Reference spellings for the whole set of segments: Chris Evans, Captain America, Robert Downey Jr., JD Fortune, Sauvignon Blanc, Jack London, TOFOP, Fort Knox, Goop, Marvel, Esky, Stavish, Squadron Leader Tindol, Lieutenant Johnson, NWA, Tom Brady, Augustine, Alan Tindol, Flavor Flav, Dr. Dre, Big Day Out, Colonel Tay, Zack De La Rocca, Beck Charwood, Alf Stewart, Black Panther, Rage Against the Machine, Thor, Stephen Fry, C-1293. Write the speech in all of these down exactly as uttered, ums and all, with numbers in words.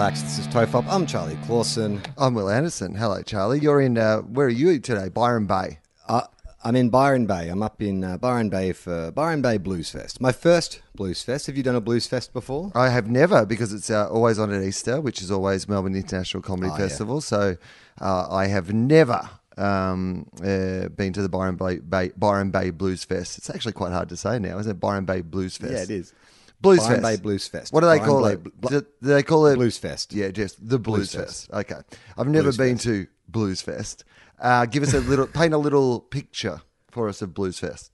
This is T O F O P. I'm Charlie Clausen. I'm Will Anderson. Hello, Charlie. You're in, uh, where are you today? Byron Bay. Uh, I'm in Byron Bay. I'm up in uh, Byron Bay for Byron Bay Blues Fest. My first Blues Fest. Have you done a Blues Fest before? I have never, because it's uh, always on at Easter, which is always Melbourne International Comedy oh, Festival. Yeah. So uh, I have never um, uh, been to the Byron Bay, Bay Byron Bay Blues Fest. It's actually quite hard to say now, isn't it? Byron Bay Blues Fest. Yeah, it is. Blues Byron Fest. Bay Blues Fest. What do they Byron call Bay, it? Bl- do they call it Blues Fest? Yeah, just the Blues, Blues Fest. Fest. Okay, I've never Blues been Fest. to Blues Fest. Uh, give us a little, paint a little picture for us of Blues Fest.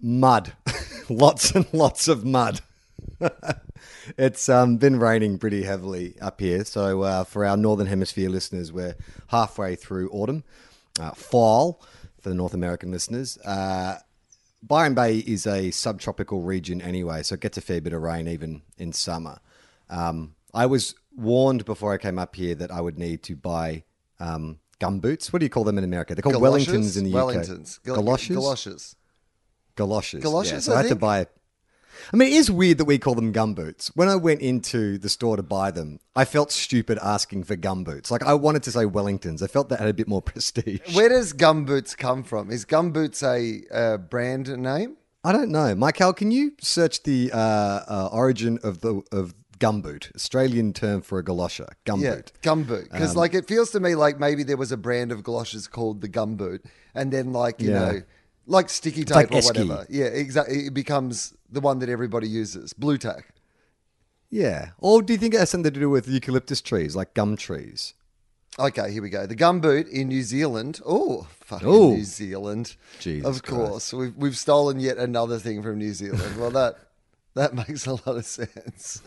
Mud, lots and lots of mud. It's um, been raining pretty heavily up here, so uh, for our Northern Hemisphere listeners, we're halfway through autumn. Uh, fall for the North American listeners. Uh, Byron Bay is a subtropical region anyway, so it gets a fair bit of rain even in summer. Um, I was warned before I came up here that I would need to buy um, gumboots. What do you call them in America? They're called galoshes? Wellingtons in the Wellingtons. U K. Gal- galoshes? Galoshes. Galoshes, galoshes yeah. So I, I had think. to buy... I mean, it is weird that we call them gumboots. When I went into the store to buy them, I felt stupid asking for gumboots. Like, I wanted to say Wellingtons. I felt that had a bit more prestige. Where does gumboots come from? Is gumboots a uh, brand name? I don't know. Michael, can you search the uh, uh, origin of the of gumboot? Australian term for a galosha. Gumboot. Yeah, gumboot. Because, um, like, it feels to me like maybe there was a brand of galoshes called the gumboot. And then, like, you yeah. know... Like sticky tape like or Esky. Whatever. Yeah, exactly. It becomes the one that everybody uses, blue tack. Yeah. Or do you think it has something to do with eucalyptus trees, like gum trees? Okay, here we go. The gumboot in New Zealand. Oh, fucking Ooh. New Zealand. Jesus of course. Christ. We've, we've stolen yet another thing from New Zealand. Well, that that makes a lot of sense.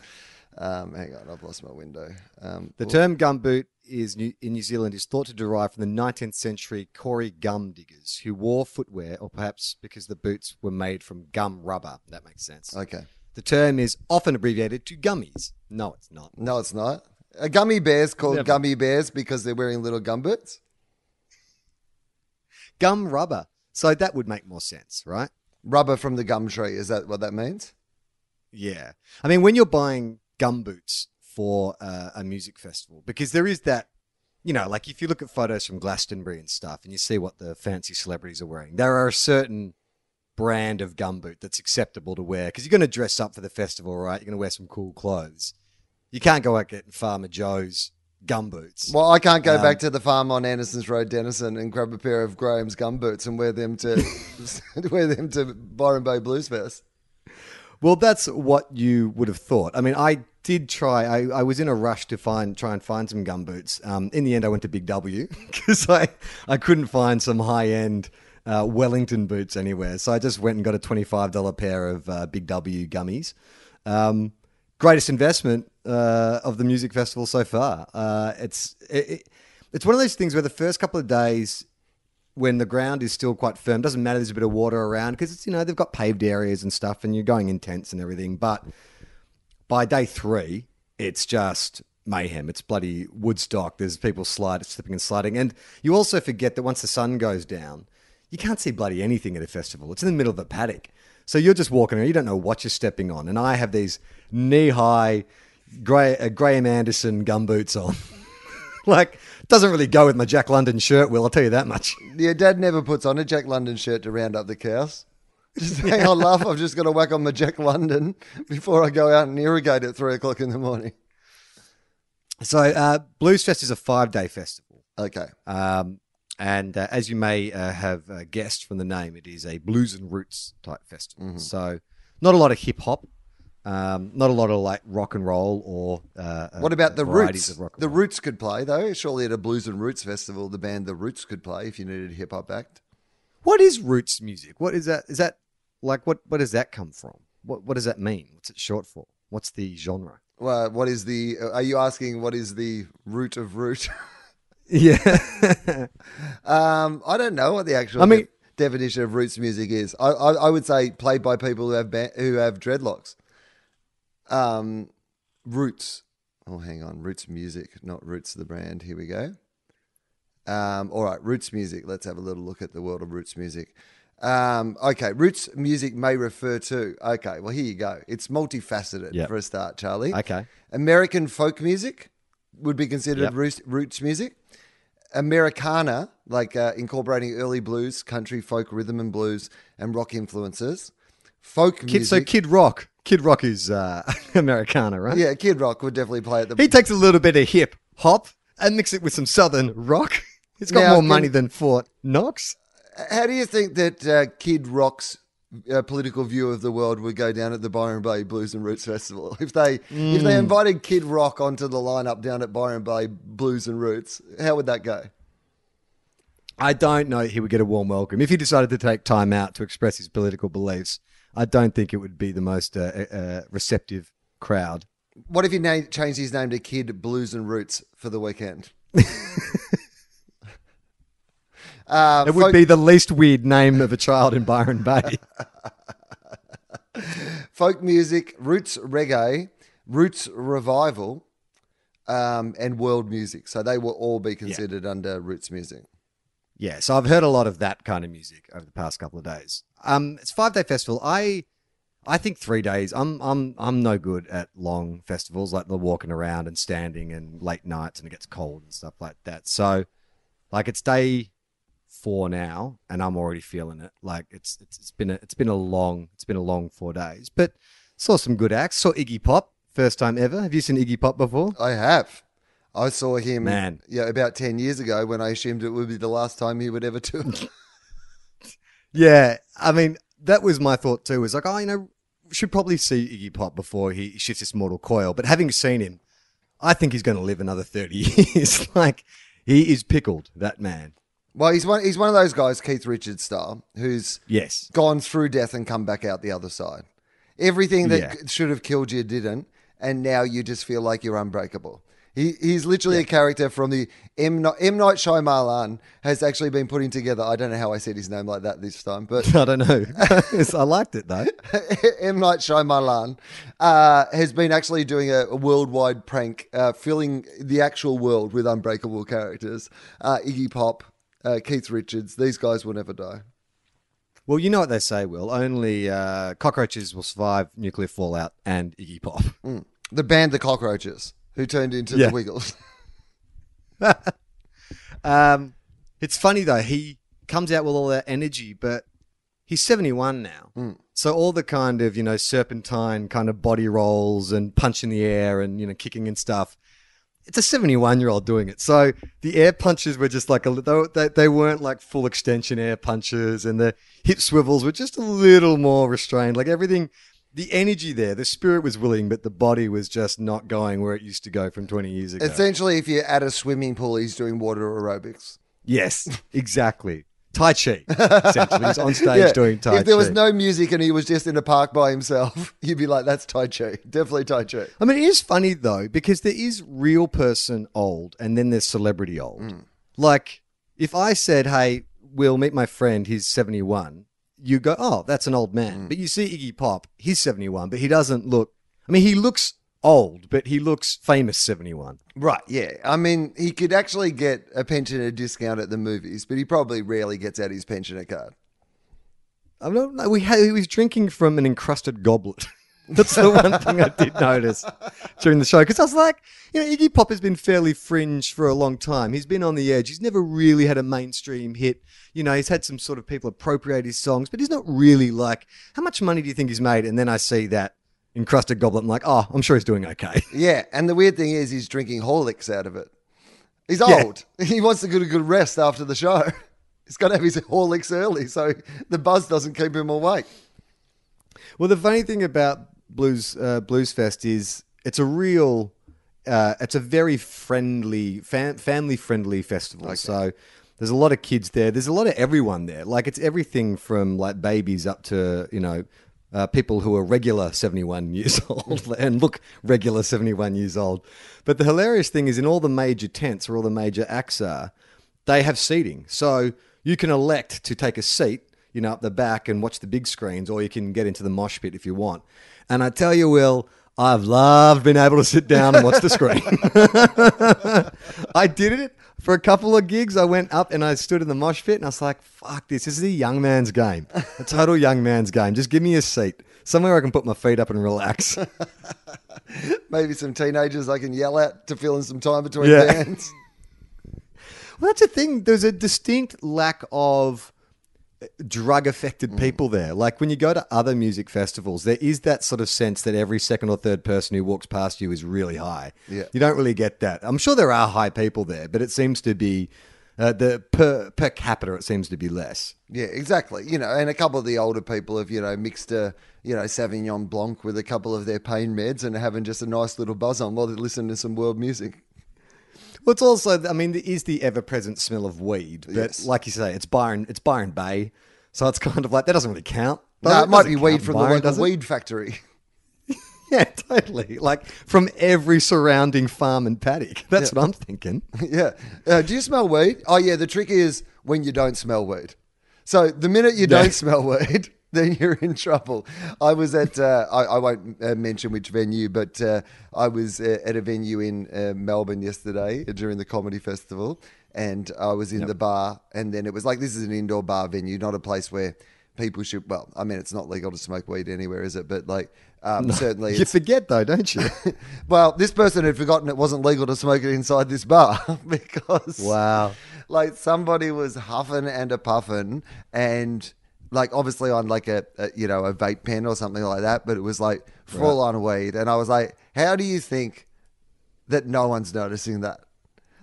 Um, hang on, I've lost my window. Um, the ooh. term gumboot is new, in New Zealand is thought to derive from the nineteenth century Koori gum diggers who wore footwear, or perhaps because the boots were made from gum rubber. That makes sense. Okay. The term is often abbreviated to gummies. No, it's not. No, it's not. A gummy bear's called Never. gummy bears because they're wearing little gum boots. Gum rubber. So that would make more sense, right? Rubber from the gum tree. Is that what that means? Yeah. I mean, when you're buying gum boots for uh, a music festival, because there is that, you know, like if you look at photos from Glastonbury and stuff and you see what the fancy celebrities are wearing, there are a certain brand of gumboot that's acceptable to wear because you're going to dress up for the festival, right? You're going to wear some cool clothes. You can't go out getting Farmer Joe's gumboots. Well, I can't go um, back to the farm on Anderson's Road, Denison, and grab a pair of Graham's gumboots and wear them to wear them to Byron Bay Blues Fest. Well, that's what you would have thought. I mean, I did try. I, I was in a rush to find try and find some gumboots. Um, in the end, I went to Big W because I, I couldn't find some high-end uh, Wellington boots anywhere. So I just went and got a twenty-five dollars pair of uh, Big W gummies. Um, greatest investment uh, of the music festival so far. Uh, it's it, it, it's one of those things where the first couple of days, when the ground is still quite firm, doesn't matter, there's a bit of water around because it's, you know, they've got paved areas and stuff and you're going in tents and everything. But by day three, it's just mayhem. It's bloody Woodstock. There's people slide, slipping and sliding. And you also forget that once the sun goes down, you can't see bloody anything at a festival. It's in the middle of a paddock. So you're just walking around. You don't know what you're stepping on. And I have these knee-high Gray, uh, Graham Anderson gumboots on. Like, it doesn't really go with my Jack London shirt, Will, I'll tell you that much. Your dad never puts on a Jack London shirt to round up the cows. Just hang on, laugh, I've just got to whack on my Jack London before I go out and irrigate at three o'clock in the morning. So uh, Blues Fest is a five-day festival. Okay. Um, and uh, as you may uh, have uh, guessed from the name, it is a blues and roots type festival. Mm-hmm. So not a lot of hip-hop. Um, not a lot of like rock and roll or uh, what about the Roots? Of rock and the roll. Roots could play though. Surely at a blues and roots festival, the band The Roots could play if you needed a hip hop act. What is roots music? What is that? Is that like what? What does that come from? What What does that mean? What's it short for? What's the genre? Well, what is the? Are you asking what is the root of root? yeah. um, I don't know what the actual. I mean, de- definition of roots music is. I, I I would say played by people who have ba- who have dreadlocks. Um, Roots. Oh, hang on. Roots music, not Roots the brand. Here we go. Um, all right. Roots music. Let's have a little look at the world of Roots music. Um, okay. Roots music may refer to. Okay. Well, here you go. It's multifaceted yep. for a start, Charlie. Okay. American folk music would be considered yep. roots, roots music. Americana, like uh, incorporating early blues, country, folk, rhythm and blues, and rock influences. Folk Kid, music. So Kid Rock. Kid Rock is uh, Americana, right? Yeah, Kid Rock would definitely play at the... He takes a little bit of hip hop and mix it with some southern rock. He's got now, more money can... than Fort Knox. How do you think that uh, Kid Rock's uh, political view of the world would go down at the Byron Bay Blues and Roots Festival? If they mm. if they invited Kid Rock onto the lineup down at Byron Bay Blues and Roots, how would that go? I don't know he would get a warm welcome. If he decided to take time out to express his political beliefs, I don't think it would be the most uh, uh, receptive crowd. What if you na- changed his name to Kid Blues and Roots for the weekend? uh, it would folk- be the least weird name of a child in Byron Bay. Folk music, roots reggae, roots revival, um, and world music. So they will all be considered yeah. under roots music. Yeah, so I've heard a lot of that kind of music over the past couple of days. Um, it's a five-day festival. I, I think three days. I'm, I'm, I'm no good at long festivals like the walking around and standing and late nights and it gets cold and stuff like that. So, like it's day four now, and I'm already feeling it. Like it's, it's, it's been, a, it's been a long, it's been a long four days. But saw some good acts. Saw Iggy Pop, first time ever. Have you seen Iggy Pop before? I have. I saw him Man. Yeah, about ten years ago when I assumed it would be the last time he would ever do it. yeah, I mean, that was my thought too. Was like, oh, you know, should probably see Iggy Pop before he shifts his mortal coil. But having seen him, I think he's going to live another thirty years. Like, he is pickled, that man. Well, he's one, he's one of those guys, Keith Richards style, who's yes. gone through death and come back out the other side. Everything that yeah. should have killed you didn't, and now you just feel like you're unbreakable. He He's literally yeah. a character from the M. Night, M. Night Shyamalan has actually been putting together. I don't know how I said his name like that this time, but I don't know. I liked it though. M. Night Shyamalan uh, has been actually doing a, a worldwide prank, uh, filling the actual world with unbreakable characters. Uh, Iggy Pop, uh, Keith Richards, these guys will never die. Well, you know what they say, Will. Only uh, cockroaches will survive nuclear fallout and Iggy Pop. Mm. The band The Cockroaches. Who turned into yeah. the Wiggles. um, it's funny, though. He comes out with all that energy, but he's seventy-one now. Mm. So all the kind of, you know, serpentine kind of body rolls and punch in the air and, you know, kicking and stuff. It's a seventy-one-year-old doing it. So the air punches were just like a little, they, they weren't like full extension air punches, and the hip swivels were just a little more restrained. Like everything... The energy there, the spirit was willing, but the body was just not going where it used to go from twenty years ago. Essentially, if you're at a swimming pool, he's doing water aerobics. Yes, exactly. Tai Chi, essentially. He's on stage yeah. doing Tai Chi. If there was no music and he was just in a park by himself, you'd be like, that's Tai Chi. Definitely Tai Chi. I mean, it is funny, though, because there is real person old and then there's celebrity old. Mm. Like, if I said, hey, Will, meet my friend, he's seventy-one. You go, oh, that's an old man. Mm. But you see Iggy Pop, he's seventy-one, but he doesn't look... I mean, he looks old, but he looks famous seventy-one. Right, yeah. I mean, he could actually get a pensioner discount at the movies, but he probably rarely gets out his pensioner card. I don't know. We had, he was drinking from an encrusted goblet. That's the one thing I did notice during the show. Because I was like, you know, Iggy Pop has been fairly fringe for a long time. He's been on the edge. He's never really had a mainstream hit. You know, he's had some sort of people appropriate his songs, but he's not really like, how much money do you think he's made? And then I see that encrusted goblet. I'm like, oh, I'm sure he's doing okay. Yeah, and the weird thing is he's drinking Horlicks out of it. He's old. Yeah. He wants to get a good rest after the show. He's got to have his Horlicks early so the buzz doesn't keep him awake. Well, the funny thing about Blues uh, Blues Fest is it's a real, uh, it's a very friendly, fam- family-friendly festival. Okay. So there's a lot of kids there. There's a lot of everyone there. Like it's everything from like babies up to, you know, uh, people who are regular seventy-one years old and look regular seventy-one years old. But the hilarious thing is in all the major tents where all the major acts are, they have seating. So you can elect to take a seat, you know, up the back and watch the big screens, or you can get into the mosh pit if you want. And I tell you, Will, I've loved being able to sit down and watch the screen. I did it for a couple of gigs. I went up and I stood in the mosh pit and I was like, fuck this. This is a young man's game. A total young man's game. Just give me a seat. Somewhere I can put my feet up and relax. Maybe some teenagers I can yell at to fill in some time between yeah. bands. Well, that's the thing. There's a distinct lack of drug-affected people mm. there. Like when you go to other music festivals, there is that sort of sense that every second or third person who walks past you is really high. Yeah. You don't really get that. I'm sure there are high people there, but it seems to be uh, the per per capita, it seems to be less. Yeah, exactly. You know, and a couple of the older people have, you know, mixed a, you know, Sauvignon Blanc with a couple of their pain meds and having just a nice little buzz on while they listen to some world music. Well, it's also, I mean, there is the ever-present smell of weed, but yes. like you say, it's Byron, it's Byron Bay, so it's kind of like that doesn't really count. No, it, it might be weed from Byron, the local weed factory. Yeah, totally. Like from every surrounding farm and paddock. That's yeah. what I'm thinking. Yeah. Uh, do you smell weed? Oh, yeah. The trick is when you don't smell weed. So the minute you yeah. don't smell weed, then you're in trouble. I was at, uh, I, I won't uh, mention which venue, but uh, I was uh, at a venue in uh, Melbourne yesterday during the comedy festival, and I was in yep. the bar, and then it was like, this is an indoor bar venue, not a place where people should, well, I mean, it's not legal to smoke weed anywhere, is it? But like, um, no, certainly. You forget though, don't you? Well, this person had forgotten it wasn't legal to smoke it inside this bar because. Wow. Like somebody was huffing and a puffing and. Like obviously on like a, a, you know, a vape pen or something like that, but it was like full right. on weed. And I was like, how do you think that no one's noticing that?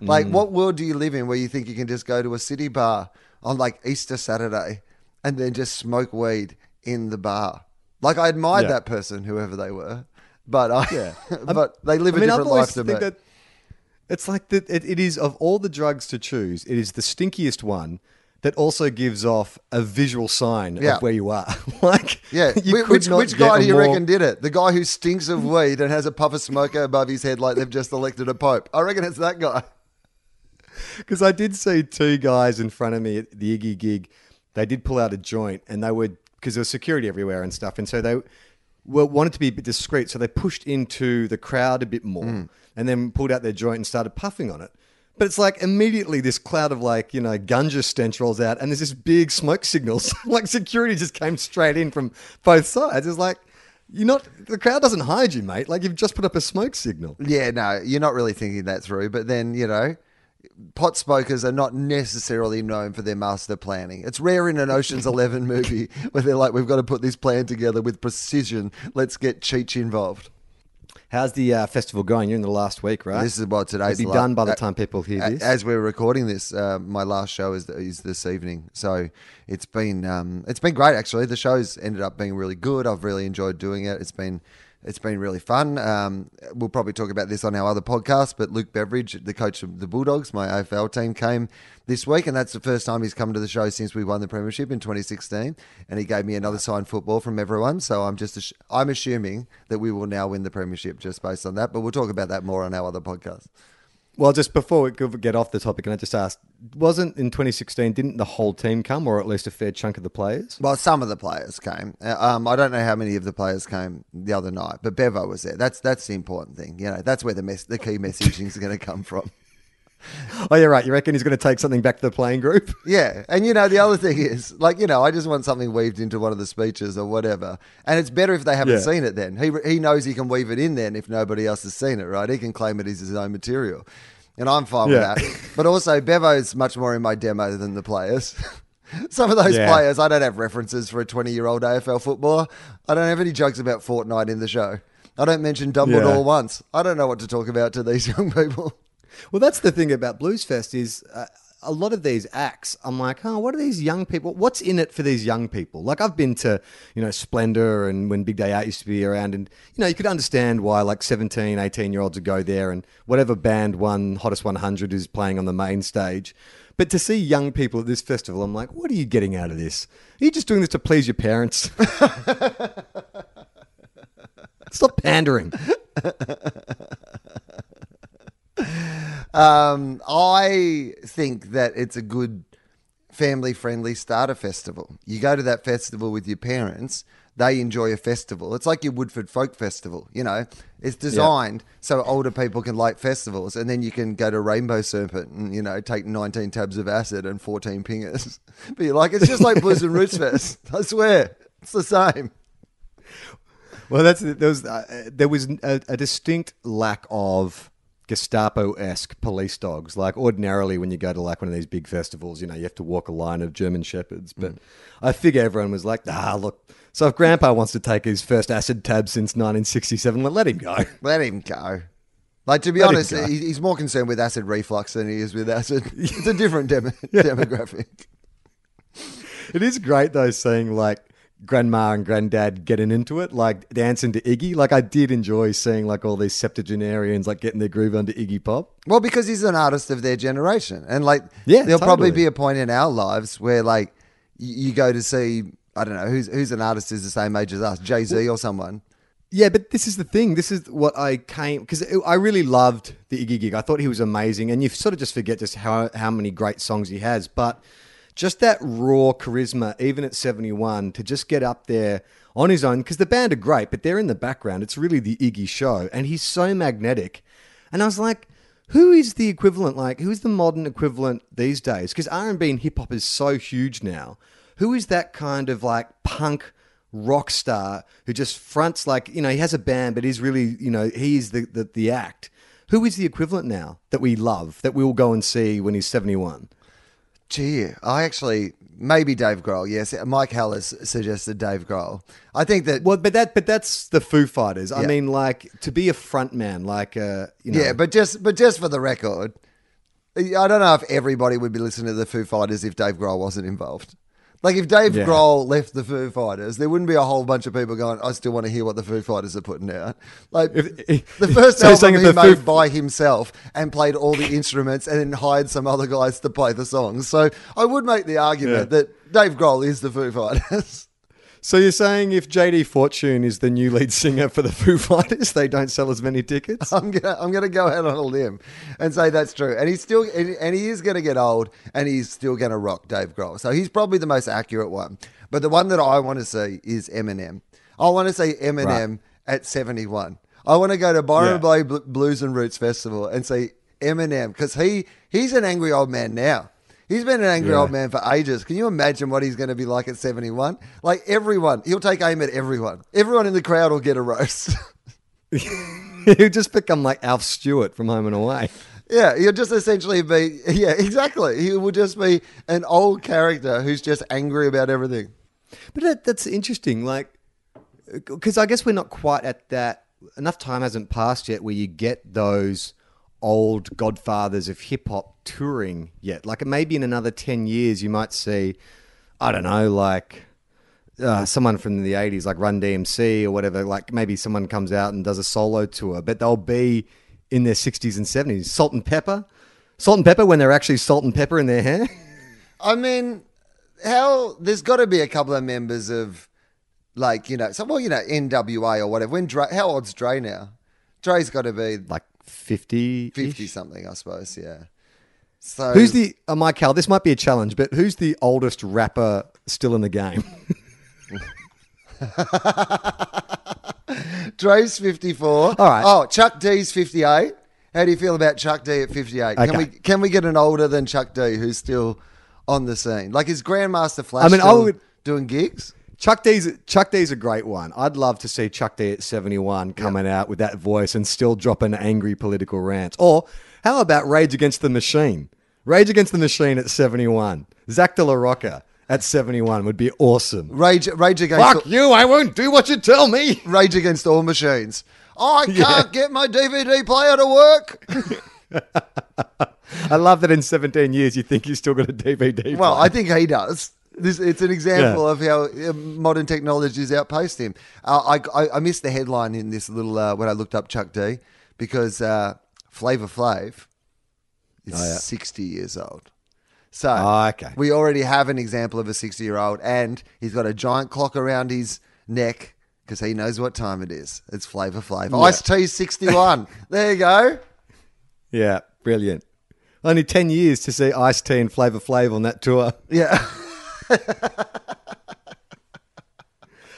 Mm. Like what world do you live in where you think you can just go to a city bar on like Easter Saturday and then just smoke weed in the bar? Like I admired yeah. that person, whoever they were, but I, yeah. but they live I a mean, different life to me. That it's like that. It, it is of all the drugs to choose, it is the stinkiest one. That also gives off a visual sign yeah. of where you are. Like, yeah. You which which guy do you more... reckon did it? The guy who stinks of weed and has a puff of smoker above his head like they've just elected a pope. I reckon it's that guy. Because I did see two guys in front of me at the Iggy gig. They did pull out a joint and they were, because there was security everywhere and stuff. And so they were, wanted to be a bit discreet. So they pushed into the crowd a bit more mm. and then pulled out their joint and started puffing on it. But it's like immediately this cloud of like, you know, gunja stench rolls out and there's this big smoke signal. So like security just came straight in from both sides. It's like, you're not, the crowd doesn't hide you, mate. Like you've just put up a smoke signal. Yeah, no, you're not really thinking that through. But then, you know, pot smokers are not necessarily known for their master planning. It's rare in an Ocean's eleven movie where they're like, we've got to put this plan together with precision. Let's get Cheech involved. How's the uh, festival going? You're in the last week, right? This is about today's. It'll be done by the time people hear this. As we're recording this, uh, my last show is is this evening, so it's been um, it's been great actually. The show's ended up being really good. I've really enjoyed doing it. It's been it's been really fun. Um, we'll probably talk about this on our other podcast. But Luke Beveridge, the coach of the Bulldogs, my A F L team, came this week, and that's the first time he's come to the show since we won the premiership in twenty sixteen, and he gave me another signed football from everyone. So I'm just ass- I'm assuming that we will now win the premiership just based on that, but we'll talk about that more on our other podcast. Well, just before we get off the topic, and I just asked, wasn't in twenty sixteen, didn't the whole team come, or at least a fair chunk of the players? Well, some of the players came. Um, I don't know how many of the players came the other night, but Bevo was there. That's that's the important thing. You know, that's where the mes- the key messaging is going to come from. Oh, you're right. You reckon he's going to take something back to the playing group? Yeah. And, you know, the other thing is, like, you know, I just want something weaved into one of the speeches or whatever. And it's better if they haven't yeah. seen it then. He he knows he can weave it in then if nobody else has seen it, right? He can claim it is his own material. And I'm fine yeah. with that. But also, Bevo's much more in my demo than the players. Some of those yeah. players, I don't have references for a twenty-year-old A F L footballer. I don't have any jokes about Fortnite in the show. I don't mention Dumbledore yeah. once. I don't know what to talk about to these young people. Well, that's the thing about Blues Fest is uh, a lot of these acts, I'm like, oh, what are these young people? What's in it for these young people? Like I've been to, you know, Splendor and when Big Day Out used to be around and, you know, you could understand why like seventeen, eighteen-year-olds would go there and whatever band won Hottest one hundred is playing on the main stage. But to see young people at this festival, I'm like, what are you getting out of this? Are you just doing this to please your parents? Stop pandering. um, I think that it's a good family-friendly starter festival. You go to that festival with your parents, they enjoy a festival. It's like your Woodford Folk Festival, you know. It's designed yeah. so older people can like festivals, and then you can go to Rainbow Serpent and, you know, take nineteen tabs of acid and fourteen pingers. But you're like, it's just like Blues and Roots Fest. I swear, it's the same. Well, that's there was, uh, there was a, a distinct lack of Gestapo-esque police dogs. Like ordinarily when you go to like one of these big festivals, you know, you have to walk a line of German shepherds. But mm. I figure everyone was like, nah, look, so if Grandpa wants to take his first acid tab since nineteen sixty-seven, well, let him go. Let him go. Like, to be let honest, he, he's more concerned with acid reflux than he is with acid. It's a different dem- yeah. demographic. It is great, though, seeing like, Grandma and Granddad getting into it, like dancing to Iggy. Like I did enjoy seeing like all these septuagenarians like getting their groove under Iggy Pop. Well, because he's an artist of their generation, and like yeah, there'll totally. probably be a point in our lives where like you go to see I don't know who's who's an artist who's the same age as us, Jay-Z or someone. Yeah, but this is the thing. This is what I came because I really loved the Iggy gig. I thought he was amazing, and you sort of just forget just how how many great songs he has, but. Just that raw charisma, even at seventy-one, to just get up there on his own. Because the band are great, but they're in the background. It's really the Iggy show. And he's so magnetic. And I was like, who is the equivalent? Like, who is the modern equivalent these days? Because R and B and hip-hop is so huge now. Who is that kind of, like, punk rock star who just fronts, like, you know, he has a band, but he's really, you know, he's the, the, the act. Who is the equivalent now that we love, that we will go and see when he's seventy-one? Gee, I actually maybe Dave Grohl. Yes, Mike Hallis suggested Dave Grohl. I think that well, but that but that's the Foo Fighters. Yeah. I mean, like to be a frontman, like uh, you know. Yeah, but just but just for the record, I don't know if everybody would be listening to the Foo Fighters if Dave Grohl wasn't involved. Like if Dave yeah. Grohl left the Foo Fighters, there wouldn't be a whole bunch of people going, I still want to hear what the Foo Fighters are putting out. Like if, if, the first so album he the made Foo- by himself and played all the instruments and then hired some other guys to play the songs. So I would make the argument yeah. that Dave Grohl is the Foo Fighters. So you're saying if J D Fortune is the new lead singer for the Foo Fighters, they don't sell as many tickets? I'm gonna, I'm gonna go out on a limb and say that's true. And he's still, and he is gonna get old, and he's still gonna rock Dave Grohl. So he's probably the most accurate one. But the one that I want to see is Eminem. I want to see Eminem right. at seventy-one. I want to go to Byron yeah. Bay Blues and Roots Festival and see Eminem because he he's an angry old man now. He's been an angry yeah. old man for ages. Can you imagine what he's going to be like at seventy-one? Like everyone, he'll take aim at everyone. Everyone in the crowd will get a roast. He'll just become like Alf Stewart from Home and Away. Yeah, he'll just essentially be, yeah, exactly. He will just be an old character who's just angry about everything. But that, that's interesting, like, because I guess we're not quite at that, enough time hasn't passed yet where you get those old godfathers of hip-hop touring yet. Like maybe in another ten years you might see, I don't know, like uh, someone from the eighties like Run D M C or whatever, like maybe someone comes out and does a solo tour, but they'll be in their sixties and seventies. Salt and Pepper. Salt and Pepper when they're actually salt and pepper in their hair. I mean, hell, there's got to be a couple of members of like, you know, some, well, you know, N W A or whatever. When Dre, how old's Dre now? Dre's got to be like fifty fifty something, I suppose, yeah. So who's the uh, Michael, this might be a challenge, but who's the oldest rapper still in the game? Dre's fifty-four. All right. Oh, Chuck D's fifty-eight. How do you feel about Chuck D at fifty-eight? Okay. Can we can we get an older than Chuck D who's still on the scene? Like is Grandmaster Flash I mean, still I would, doing gigs? Chuck D's Chuck D's a great one. I'd love to see Chuck D at seventy-one coming yep. out with that voice and still dropping angry political rants. Or how about Rage Against the Machine? Rage Against the Machine at seventy-one. Zack De La Rocca. at seventy-one would be awesome. Rage, Rage Against... Fuck all, you, I won't do what you tell me. Rage Against All Machines. I can't yeah. get my D V D player to work. I love that in seventeen years you think he's still got a D V D player. Well, I think he does. This, it's an example yeah. of how modern technology has outpaced him. Uh, I, I I missed the headline in this little, uh, when I looked up Chuck D, because uh, Flavor Flav is oh, yeah. sixty years old. So oh, okay. we already have an example of a sixty-year-old, and he's got a giant clock around his neck because he knows what time it is. It's Flavor Flav. Yeah. Ice-T sixty-one. There you go. Yeah, brilliant. Only ten years to see Ice-T and Flavor Flav on that tour. Yeah.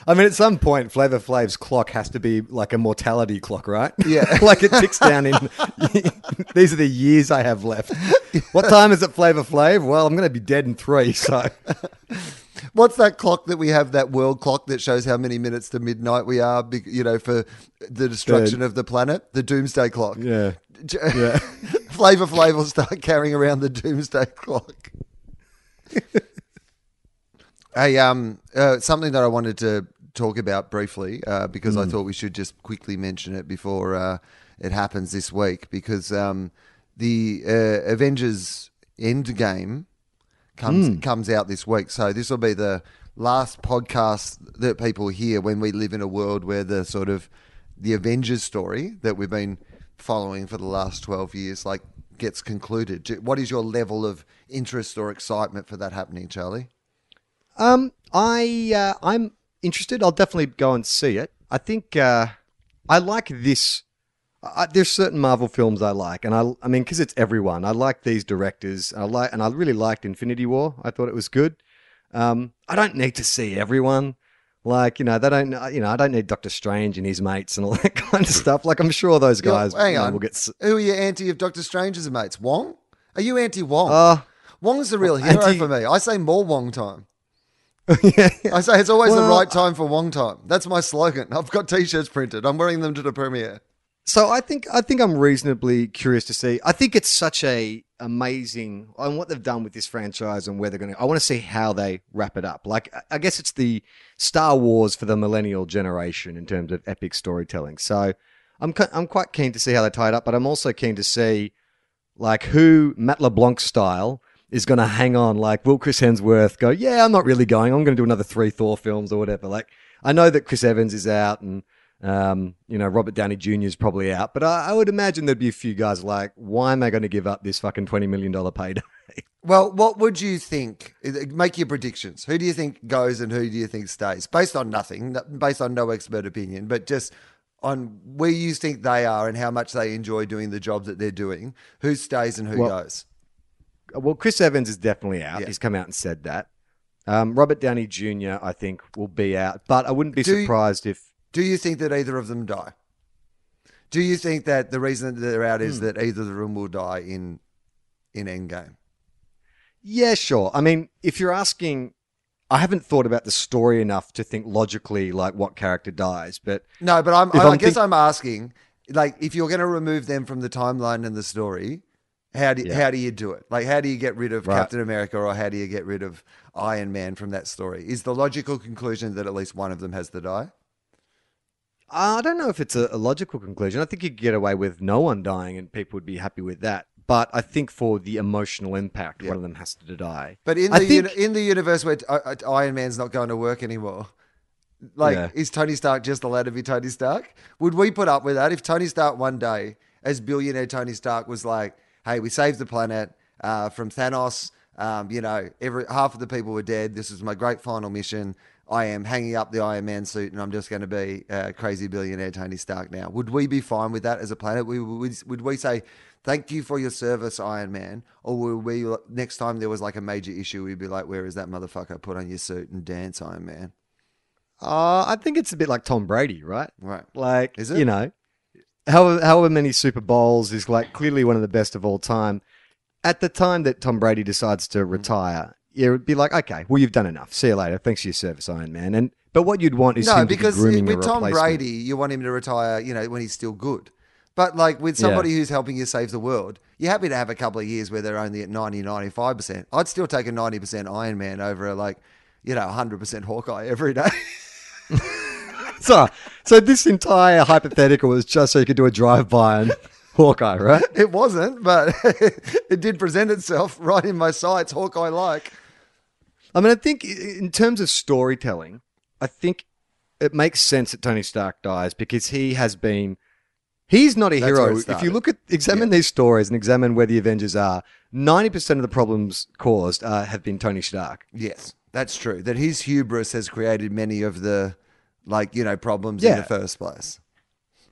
I mean, at some point, Flavor Flav's clock has to be like a mortality clock, right? Yeah. Like it ticks down in, these are the years I have left. What time is it, Flavor Flav? Well, I'm going to be dead in three, so. What's that clock that we have, that world clock that shows how many minutes to midnight we are, you know, for the destruction Dude. of the planet? The doomsday clock. Yeah. yeah. Flavor Flav will start carrying around the doomsday clock. Hey, um, uh, something that I wanted to talk about briefly uh, because mm. I thought we should just quickly mention it before uh, it happens this week, because um, the uh, Avengers Endgame comes mm. comes out this week. So this will be the last podcast that people hear when we live in a world where the sort of the Avengers story that we've been following for the last twelve years like gets concluded. What is your level of interest or excitement for that happening, Charlie? Um, I, uh, I'm interested. I'll definitely go and see it. I think, uh, I like this. I, there's certain Marvel films I like, and I, I mean, cause it's everyone. I like these directors. I like, and I really liked Infinity War. I thought it was good. Um, I don't need to see everyone. Like, you know, they don't, you know, I don't need Doctor Strange and his mates and all that kind of stuff. Like, I'm sure those guys Yo, hang on. You know, will get. S- Who are you anti of Doctor Strange's mates? Wong? Are you anti Wong? Uh, Wong's the real hero anti- for me. I say more Wong time. yeah. I say it's always well, the right time for Wong time. That's my slogan. I've got T-shirts printed. I'm wearing them to the premiere. So I think I think I'm reasonably curious to see. I think it's such a amazing on what they've done with this franchise and where they're going to. I want to see how they wrap it up. Like I guess it's the Star Wars for the millennial generation in terms of epic storytelling. So I'm I'm quite keen to see how they tie it up, but I'm also keen to see like who Matt LeBlanc style. Is going to hang on, like, will Chris Hemsworth go, yeah, I'm not really going. I'm going to do another three Thor films or whatever. Like, I know that Chris Evans is out and, um, you know, Robert Downey Junior is probably out. But I, I would imagine there'd be a few guys like, why am I going to give up this fucking twenty million dollars payday? Well, what would you think? Make your predictions. Who do you think goes and who do you think stays? Based on nothing, based on no expert opinion, but just on where you think they are and how much they enjoy doing the job that they're doing, who stays and who well, goes? Well, Chris Evans is definitely out. Yeah. He's come out and said that. Um, Robert Downey Junior, I think, will be out. But I wouldn't be do surprised you, if... Do you think that either of them die? Do you think that the reason that they're out is hmm. that either of them will die in in Endgame? Yeah, sure. I mean, if you're asking... I haven't thought about the story enough to think logically, like, what character dies, but... No, but I'm, I, I'm I guess think- I'm asking, like, if you're going to remove them from the timeline and the story... How do, yeah. how do you do it? Like, how do you get rid of right. Captain America or how do you get rid of Iron Man from that story? Is the logical conclusion that at least one of them has to die? I don't know if it's a, a logical conclusion. I think you could get away with no one dying and people would be happy with that. But I think for the emotional impact, yeah. one of them has to die. But in the, think... uni- in the universe where uh, Iron Man's not going to work anymore... Like, yeah. is Tony Stark just allowed to be Tony Stark? Would we put up with that if Tony Stark one day, as billionaire Tony Stark, was like... Hey, we saved the planet uh, from Thanos. Um, you know, every half of the people were dead. This is my great final mission. I am hanging up the Iron Man suit, and I'm just going to be uh, crazy billionaire Tony Stark now. Would we be fine with that as a planet? We, would, would we say, thank you for your service, Iron Man? Or would we, next time there was like a major issue, we'd be like, where is that motherfucker? Put on your suit and dance, Iron Man. Uh, I think it's a bit like Tom Brady, right? Right. Like, is it? You know. However, however many Super Bowls is like clearly one of the best of all time. At the time that Tom Brady decides to retire, it would be like, okay, well, you've done enough. See you later. Thanks for your service, Iron Man. And but what you'd want is no, him to be grooming a replacement. No, because with Tom Brady, you want him to retire, you know, when he's still good. But like with somebody yeah. who's helping you save the world, you're happy to have a couple of years where they're only at ninety, ninety-five percent. I'd still take a ninety percent Iron Man over a like, you know, one hundred percent Hawkeye every day. so, so this entire hypothetical was just so you could do a drive-by and Hawkeye, right? It wasn't, but it did present itself right in my sights, Hawkeye-like. I mean, I think in terms of storytelling, I think it makes sense that Tony Stark dies because he has been... He's not a That's hero. If you look at, examine yeah. these stories and examine where the Avengers are, ninety percent of the problems caused uh, have been Tony Stark. Yes, that's true. That his hubris has created many of the, like, you know, problems yeah. in the first place.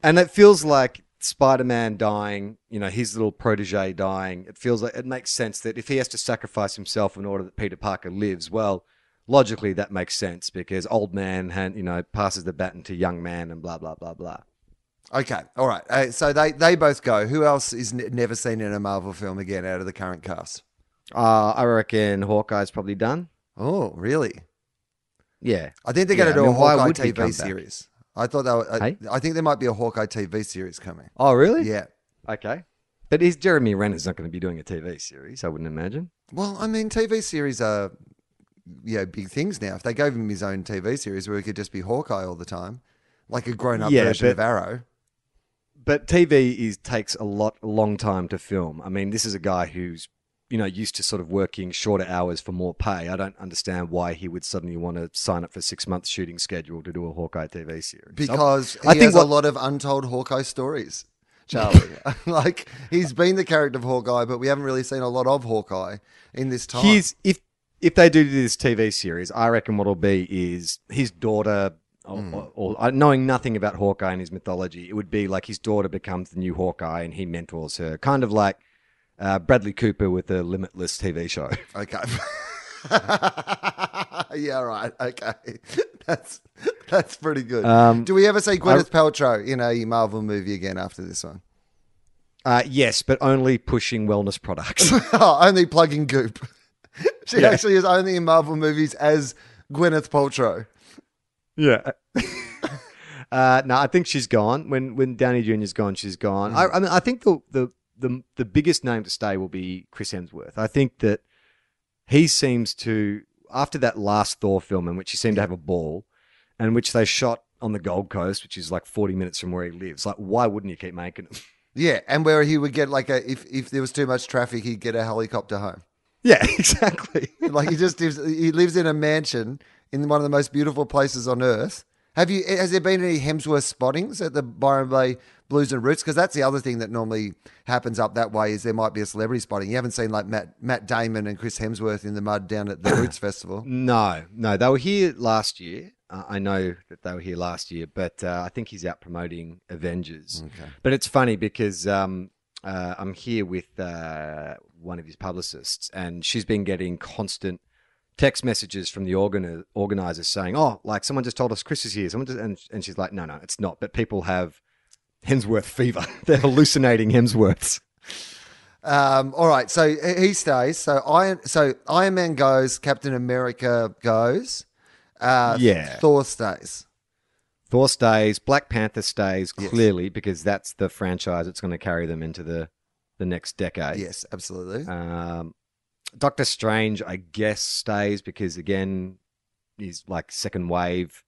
And it feels like Spider-Man dying, you know, his little protege dying, it feels like it makes sense that if he has to sacrifice himself in order that Peter Parker lives, well, logically that makes sense because old man, hand, you know, passes the baton to young man and blah, blah, blah, blah. Okay, all right. Uh, so they, they both go. Who else is n- never seen in a Marvel film again out of the current cast? Uh, I reckon Hawkeye's probably done. Oh, really? Yeah. I think they're yeah, going to do I mean, a Hawkeye T V series. Back? I thought they were, I, hey? I think there might be a Hawkeye T V series coming. Oh, really? Yeah. Okay. But is Jeremy Renner's not going to be doing a T V series, I wouldn't imagine. Well, I mean, T V series are you know, big things now. If they gave him his own T V series where he could just be Hawkeye all the time, like a grown-up yeah, version but- of Arrow. But T V is takes a lot long time to film. I mean, this is a guy who's, you know, used to sort of working shorter hours for more pay. I don't understand why he would suddenly want to sign up for a six-month shooting schedule to do a Hawkeye T V series. Because I, he I think has what, a lot of untold Hawkeye stories, Charlie. Like, he's been the character of Hawkeye, but we haven't really seen a lot of Hawkeye in this time. His, if, if they do this T V series, I reckon what it'll be is his daughter... Or, or, or knowing nothing about Hawkeye and his mythology, it would be like his daughter becomes the new Hawkeye and he mentors her, kind of like uh, Bradley Cooper with a Limitless T V show. Okay. Yeah, right. Okay. That's that's pretty good. Um, Do we ever see Gwyneth I, Paltrow in a Marvel movie again after this one? Uh, yes, but only pushing wellness products. Oh, only plugging goop. She yeah. actually is only in Marvel movies as Gwyneth Paltrow. Yeah. uh, no, I think she's gone. When when Downey Junior's gone, she's gone. Mm-hmm. I, I mean, I think the, the the the biggest name to stay will be Chris Hemsworth. I think that he seems to, after that last Thor film in which he seemed to have a ball, and which they shot on the Gold Coast, which is like forty minutes from where he lives. Like, why wouldn't you keep making them? Yeah, and where he would get like a if if there was too much traffic, he'd get a helicopter home. Yeah, exactly. Like he just lives, he lives in a mansion. In one of the most beautiful places on earth. Have you? Has there been any Hemsworth spottings at the Byron Bay Blues and Roots? Because that's the other thing that normally happens up that way is there might be a celebrity spotting. You haven't seen like Matt Matt Damon and Chris Hemsworth in the mud down at the Roots Festival. No, no, they were here last year. Uh, I know that they were here last year, but uh, I think he's out promoting Avengers. Okay. But it's funny because um, uh, I'm here with uh, one of his publicists, and she's been getting constant text messages from the organ- organizers saying, oh, like someone just told us Chris is here. Someone just, and, and she's like, no, no, it's not. But people have Hemsworth fever. They're hallucinating Hemsworths. Um, all right. So he stays. So Iron, so Iron Man goes, Captain America goes. Uh, yeah. Thor stays. Thor stays. Black Panther stays, yes. Clearly, because that's the franchise that's going to carry them into the, the next decade. Yes, absolutely. Um, Doctor Strange, I guess, stays because, again, he's like second wave.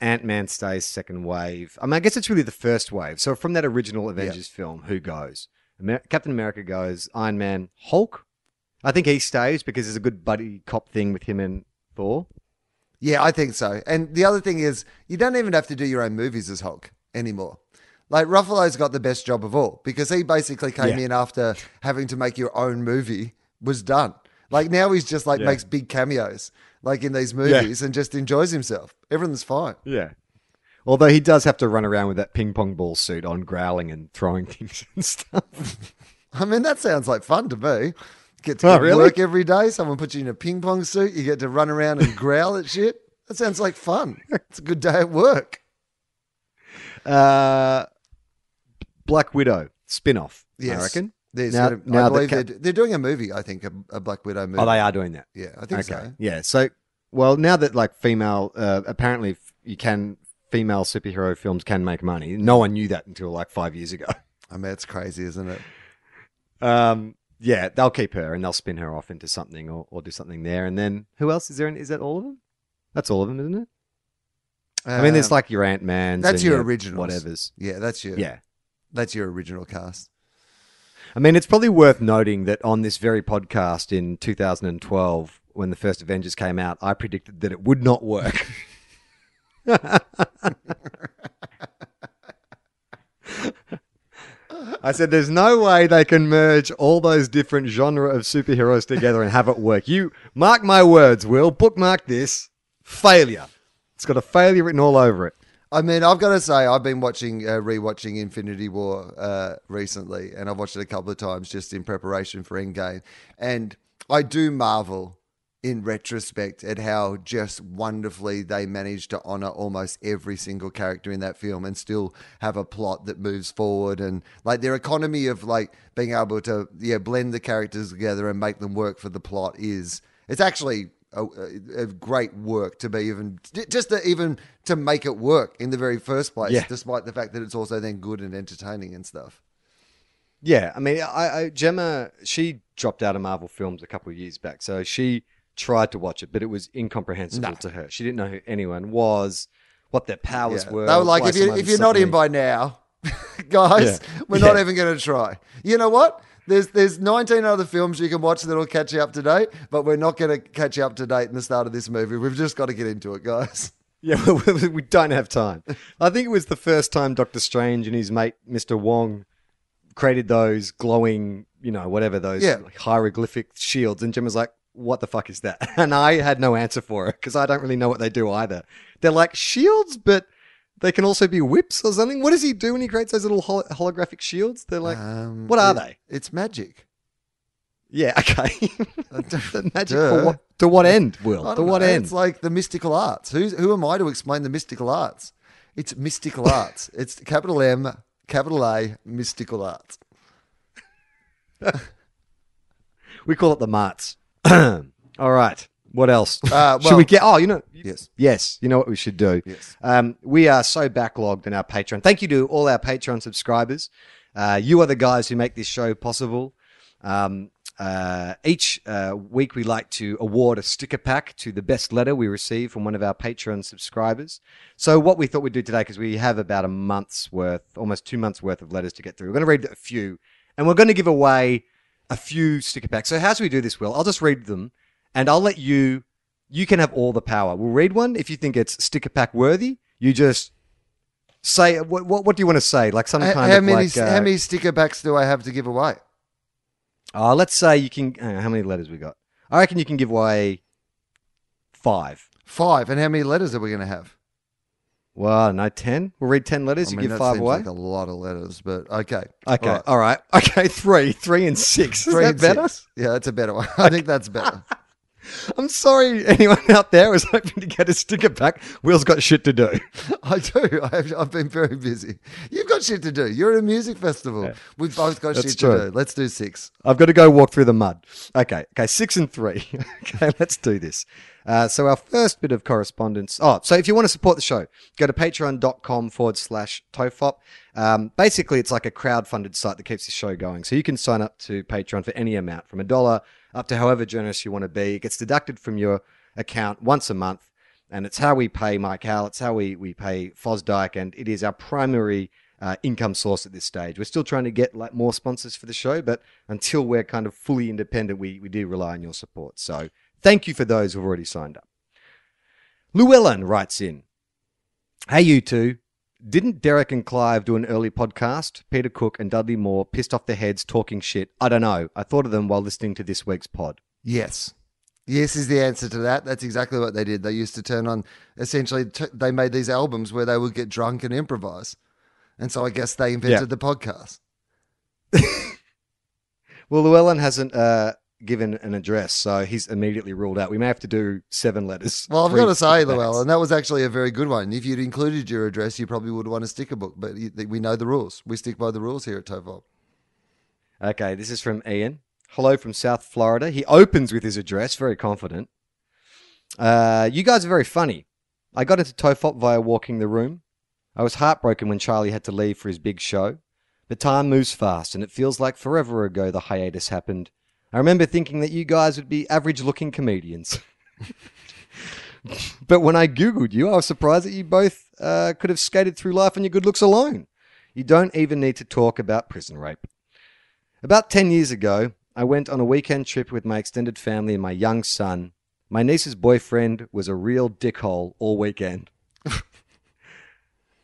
Ant-Man stays second wave. I mean, I guess it's really the first wave. So from that original Avengers yep. film, who goes? Amer- Captain America goes, Iron Man, Hulk. I think he stays because there's a good buddy cop thing with him and Thor. Yeah, I think so. And the other thing is you don't even have to do your own movies as Hulk anymore. Like Ruffalo's got the best job of all because he basically came yeah. in after having to make your own movie. Was done. Like now he's just like yeah. makes big cameos like in these movies yeah. and just enjoys himself. Everything's fine. Yeah. Although he does have to run around with that ping pong ball suit on growling and throwing things and stuff. I mean, that sounds like fun to me. Get to oh, really? work every day. Someone puts you in a ping pong suit. You get to run around and growl at shit. That sounds like fun. It's a good day at work. Uh, Black Widow spin-off, yes. I reckon. There's now, a, now I believe the ca- they're, they're doing a movie, I think, a, a Black Widow movie. Oh, they are doing that? Yeah, I think okay. so. Yeah, so, well, now that, like, female, uh, apparently you can, female superhero films can make money. No one knew that until, like, five years ago. I mean, it's crazy, isn't it? Um, yeah, they'll keep her and they'll spin her off into something or, or do something there. And then who else is there? In, is that all of them? That's all of them, isn't it? Uh, I mean, there's like your Ant-Man's. That's your, your original. Whatever's. Yeah, that's your. Yeah. That's your original cast. I mean, it's probably worth noting that on this very podcast in two thousand twelve, when the first Avengers came out, I predicted that it would not work. I said, there's no way they can merge all those different genres of superheroes together and have it work. You mark my words, Will. Bookmark this. Failure. It's got a failure written all over it. I mean, I've got to say, I've been watching, uh, rewatching Infinity War uh, recently, and I've watched it a couple of times just in preparation for Endgame. And I do marvel in retrospect at how just wonderfully they managed to honor almost every single character in that film and still have a plot that moves forward. And like their economy of like being able to yeah blend the characters together and make them work for the plot is, it's actually a, a great work to be even, just to even to make it work in the very first place, yeah. despite the fact that it's also then good and entertaining and stuff. Yeah. I mean, I, I Gemma, she dropped out of Marvel films a couple of years back. So she tried to watch it, but it was incomprehensible no. to her. She didn't know who anyone was, what their powers yeah. were. They were like, if, you, if you're not in by now, guys, yeah. we're yeah. not even going to try. You know what? There's there's nineteen other films you can watch that'll catch you up to date, but we're not going to catch you up to date in the start of this movie. We've just got to get into it, guys. Yeah, we don't have time. I think it was the first time Doctor Strange and his mate, Mister Wong, created those glowing, you know, whatever, those yeah. like hieroglyphic shields. And Jim was like, what the fuck is that? And I had no answer for it because I don't really know what they do either. They're like shields, but they can also be whips or something. What does he do when he creates those little hol- holographic shields? They're like, um, what are it, they? It's magic. Yeah, okay. Magic Duh. for what? To what end, Will? To what know. end? It's like the mystical arts. Who's, who am I to explain the mystical arts? It's mystical arts. It's capital M, capital A, mystical arts. We call it the marts. All right. What else? Uh, well, should we get? Oh, you know. Yes. Yes. You know what we should do? Yes. Um, we are so backlogged in our Patreon. Thank you to all our Patreon subscribers. Uh, you are the guys who make this show possible. Um, uh, each uh, week we like to award a sticker pack to the best letter we receive from one of our Patreon subscribers. So what we thought we'd do today, because we have about a month's worth, almost two months worth of letters to get through. We're going to read a few, and we're going to give away a few sticker packs. So how should we do this, Will? I'll just read them and I'll let you, you can have all the power. We'll read one. If you think it's sticker pack worthy, you just say, what What, what do you want to say? Like some kind how of many, like... Uh, how many sticker packs do I have to give away? Uh, let's say you can, uh, how many letters we got? I reckon you can give away five. Five. And how many letters are we going to have? Well, no, ten. We'll read ten letters. I you mean, give that five seems away. Like a lot of letters, but okay, okay, all right, all right. okay. Three, three, and six. Is three that better? Six. Yeah, that's a better one. I think that's better. I'm sorry, anyone out there was hoping to get a sticker pack. Will's got shit to do. I do. I've, I've been very busy. You've got shit to do. You're at a music festival. Yeah. We've both got that's shit true. to do. Let's do six. I've got to go walk through the mud. Okay, okay, six and three. Okay, let's do this. Uh, so our first bit of correspondence. Oh, so if you want to support the show, go to patreon.com forward slash tofop. Um, basically, it's like a crowdfunded site that keeps the show going. So you can sign up to Patreon for any amount, from a dollar up to however generous you want to be. It gets deducted from your account once a month. And it's how we pay Mike Howell. It's how we, we pay Fosdyke. And it is our primary uh, income source at this stage. We're still trying to get like more sponsors for the show, but until we're kind of fully independent, we, we do rely on your support. So thank you for those who've already signed up. Llewellyn writes in, hey, you two. Didn't Derek and Clive do an early podcast? Peter Cook and Dudley Moore pissed off their heads talking shit. I don't know. I thought of them while listening to this week's pod. Yes. Yes is the answer to that. That's exactly what they did. They used to turn on, essentially, t- they made these albums where they would get drunk and improvise. And so I guess they invented yeah. the podcast. Well, Llewellyn hasn't... Uh, given an address, so he's immediately ruled out. We may have to do seven letters. Well, I've got to say, Llewellyn, that was actually a very good one. If you'd included your address, you probably would want a sticker book, but we know the rules. We stick by the rules here at Tofop. Okay, this is from Ian. Hello from South Florida. He opens with his address, very confident. Uh, you guys are very funny. I got into Tofop via walking the room. I was heartbroken when Charlie had to leave for his big show. But time moves fast, and it feels like forever ago the hiatus happened. I remember thinking that you guys would be average-looking comedians. But when I Googled you, I was surprised that you both uh, could have skated through life on your good looks alone. You don't even need to talk about prison rape. About ten years ago, I went on a weekend trip with my extended family and my young son. My niece's boyfriend was a real dickhole all weekend.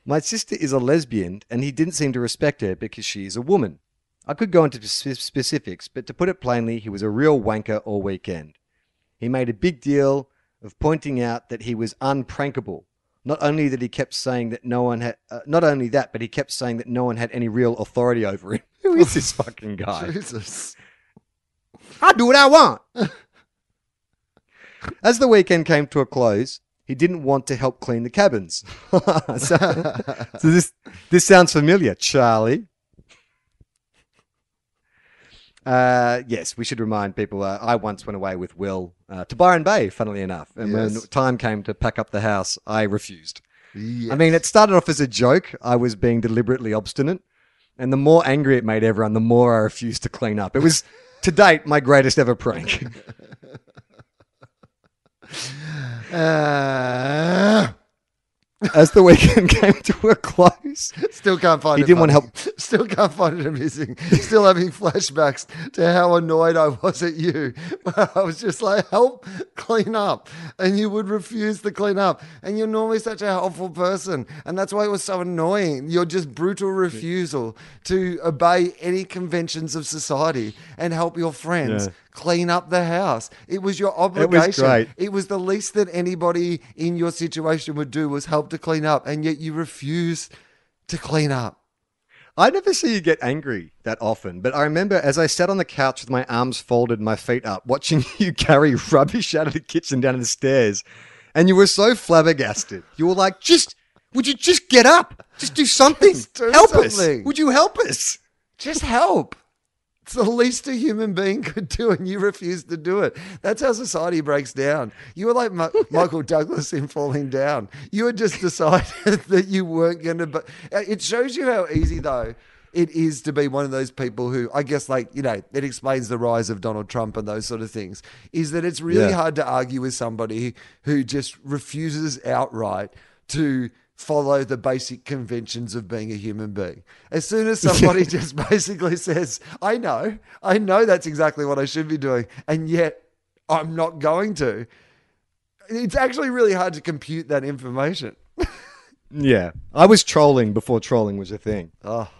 My sister is a lesbian, and he didn't seem to respect her because she is a woman. I could go into specifics, but to put it plainly, he was a real wanker all weekend. He made a big deal of pointing out that he was unprankable. Not only that, he kept saying that no one had. Uh, not only that, but he kept saying that no one had any real authority over him. Who is this fucking guy? Jesus! I do what I want. As the weekend came to a close, he didn't want to help clean the cabins. so so this, this sounds familiar, Charlie. Uh, yes, we should remind people, uh, I once went away with Will uh, to Byron Bay, funnily enough. And yes. When time came to pack up the house, I refused. Yes. I mean, it started off as a joke. I was being deliberately obstinate. And the more angry it made everyone, the more I refused to clean up. It was, to date, my greatest ever prank. Uh, as the weekend came to a close, still can't find. He it didn't funny. want help. Still can't find it amusing. Still having flashbacks to how annoyed I was at you. I was just like, "Help clean up," and you would refuse to clean up. And you're normally such a helpful person, and that's why it was so annoying. Your just brutal refusal to obey any conventions of society and help your friends. Yeah. Clean up the house. It was your obligation. It was great. It was the least that anybody in your situation would do was help to clean up, and yet you refuse to clean up. I never see you get angry that often, but I remember as I sat on the couch with my arms folded, my feet up, watching you carry rubbish out of the kitchen down the stairs, and you were so flabbergasted. You were like, just, would you just get up? Just do something. Just do help something. Us. Would you help us? Just help. It's the least a human being could do, and you refuse to do it. That's how society breaks down. You were like Ma- Michael Douglas in Falling Down. You had just decided that you weren't going to... Be- it shows you how easy, though, it is to be one of those people who, I guess, like, you know, it explains the rise of Donald Trump and those sort of things, is that it's really yeah. hard to argue with somebody who just refuses outright to... follow the basic conventions of being a human being. As soon as somebody just basically says, I know, I know that's exactly what I should be doing, and yet I'm not going to, it's actually really hard to compute that information. Yeah. I was trolling before trolling was a thing. Oh,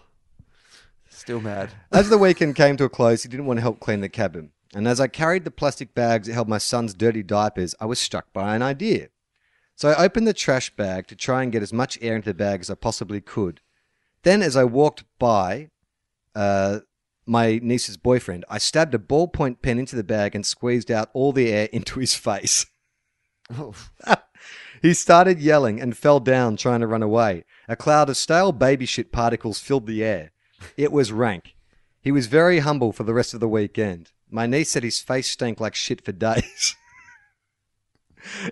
still mad. As the weekend came to a close, he didn't want to help clean the cabin. And as I carried the plastic bags that held my son's dirty diapers, I was struck by an idea. So I opened the trash bag to try and get as much air into the bag as I possibly could. Then as I walked by uh, my niece's boyfriend, I stabbed a ballpoint pen into the bag and squeezed out all the air into his face. Oh. He started yelling and fell down trying to run away. A cloud of stale baby shit particles filled the air. It was rank. He was very humble for the rest of the weekend. My niece said his face stank like shit for days.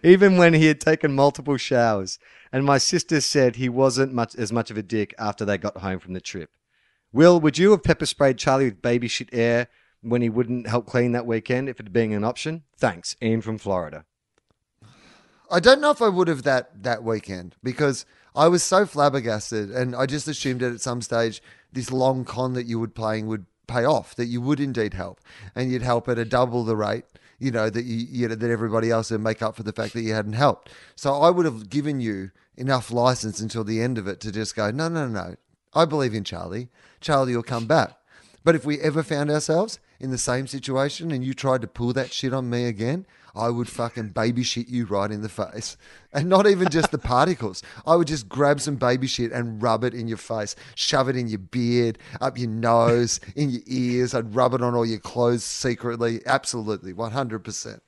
Even when he had taken multiple showers, and my sister said he wasn't much as much of a dick after they got home from the trip. Will, would you have pepper sprayed Charlie with baby shit air when he wouldn't help clean that weekend if it had been an option? Thanks, Ian from Florida. I don't know if I would have that, that weekend because I was so flabbergasted, and I just assumed that at some stage this long con that you were playing would pay off, that you would indeed help, and you'd help at a double the rate. You know, that you, you know, that everybody else would make up for the fact that you hadn't helped. So I would have given you enough license until the end of it to just go, no, no, no, I believe in Charlie. Charlie will come back. But if we ever found ourselves in the same situation and you tried to pull that shit on me again, I would fucking baby shit you right in the face. And not even just the particles. I would just grab some baby shit and rub it in your face, shove it in your beard, up your nose, in your ears. I'd rub it on all your clothes secretly. Absolutely, one hundred percent.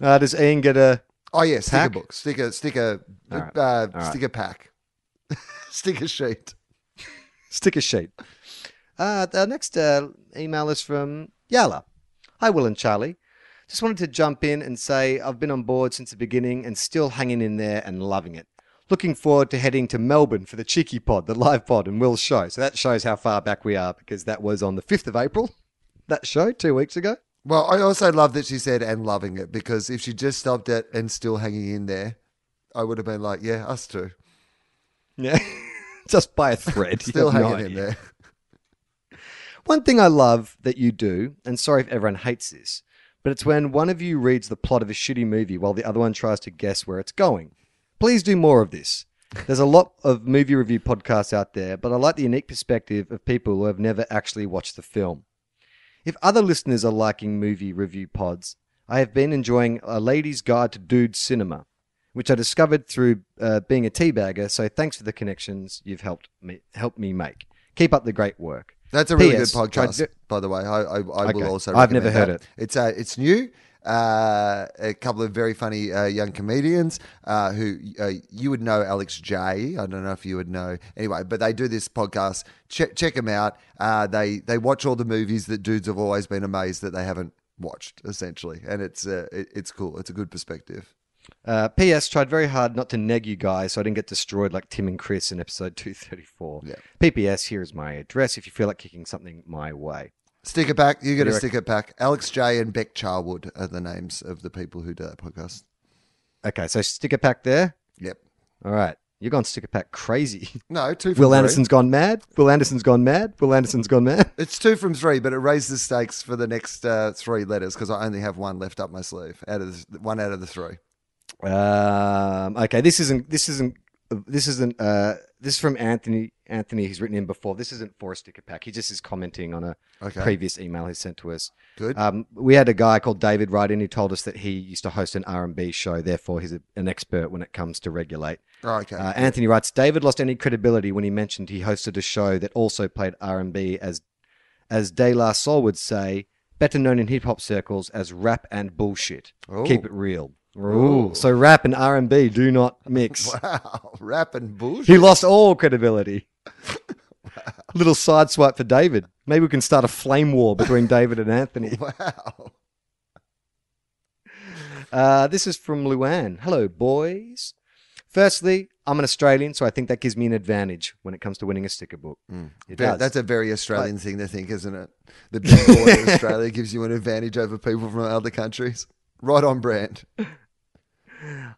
Uh, does Ian get a Oh, yeah, sticker book. Sticker, sticker, right. uh, right. sticker pack. Sticker sheet. Sticker sheet. Uh, our next uh, email is from Yala. Hi, Will and Charlie. Just wanted to jump in and say I've been on board since the beginning and still hanging in there and loving it. looking forward to heading to Melbourne for the Cheeky Pod, the live pod and Will's show. So that shows how far back we are, because that was on the fifth of April, that show, two weeks ago. Well, I also love that she said and loving it, because if she just stopped it and still hanging in there, I would have been like, yeah, us too. Yeah, just by a thread. still hanging no in there. One thing I love that you do, and sorry if everyone hates this, but it's when one of you reads the plot of a shitty movie while the other one tries to guess where it's going. Please do more of this. There's a lot of movie review podcasts out there, but I like the unique perspective of people who have never actually watched the film. If other listeners are liking movie review pods, I have been enjoying A Lady's Guide to Dude Cinema, which I discovered through uh, being a teabagger, so thanks for the connections you've helped me, helped me make. Keep up the great work. That's a really P S good podcast, to... by the way. I, I, I okay. will also recommend I've never heard that. it. It's uh, it's new. Uh, a couple of very funny uh, young comedians uh, who uh, you would know, Alex J. I don't know if you would know. Anyway, but they do this podcast. Check, check them out. Uh, they they watch all the movies that dudes have always been amazed that they haven't watched, essentially. And it's uh, it, it's cool. It's a good perspective. Uh, P S Tried very hard not to neg you guys so I didn't get destroyed like Tim and Chris in episode two thirty-four. Yeah. P P S Here is my address if you feel like kicking something my way. Sticker pack. You get a sticker pack. Alex J and Beck Charwood are the names of the people who do that podcast. Okay, so sticker pack there? Yep. All right. You've gone sticker pack crazy. No, two from Will three. Anderson's gone mad. Will Anderson's gone mad. Will Anderson's gone mad. It's two from three, but it raises the stakes for the next uh, three letters because I only have one left up my sleeve. Out of the, one out of the three. Um, okay, this isn't, this isn't, this isn't, uh, this is from Anthony, Anthony, he's written in before. This isn't for a sticker pack. He just is commenting on a okay. previous email he sent to us. Good. Um, we had a guy called David write in who told us that he used to host an R and B show. Therefore, he's a, an expert when it comes to regulate. Oh, okay. Uh, Anthony writes, David lost any credibility when he mentioned he hosted a show that also played R and B, as, as De La Soul would say, better known in hip hop circles as rap and bullshit. Ooh. Keep it real. Ooh. So rap and R and B do not mix. Wow, rap and bullshit. He lost all credibility. Wow. Little side swipe for David. Maybe we can start a flame war between David and Anthony. Wow. Uh, this is from Luann. Hello, boys. Firstly, I'm an Australian, so I think that gives me an advantage when it comes to winning a sticker book. Mm. It yeah, does. That's a very Australian but, thing to think, isn't it? The big boy in Australia gives you an advantage over people from other countries. Right on brand.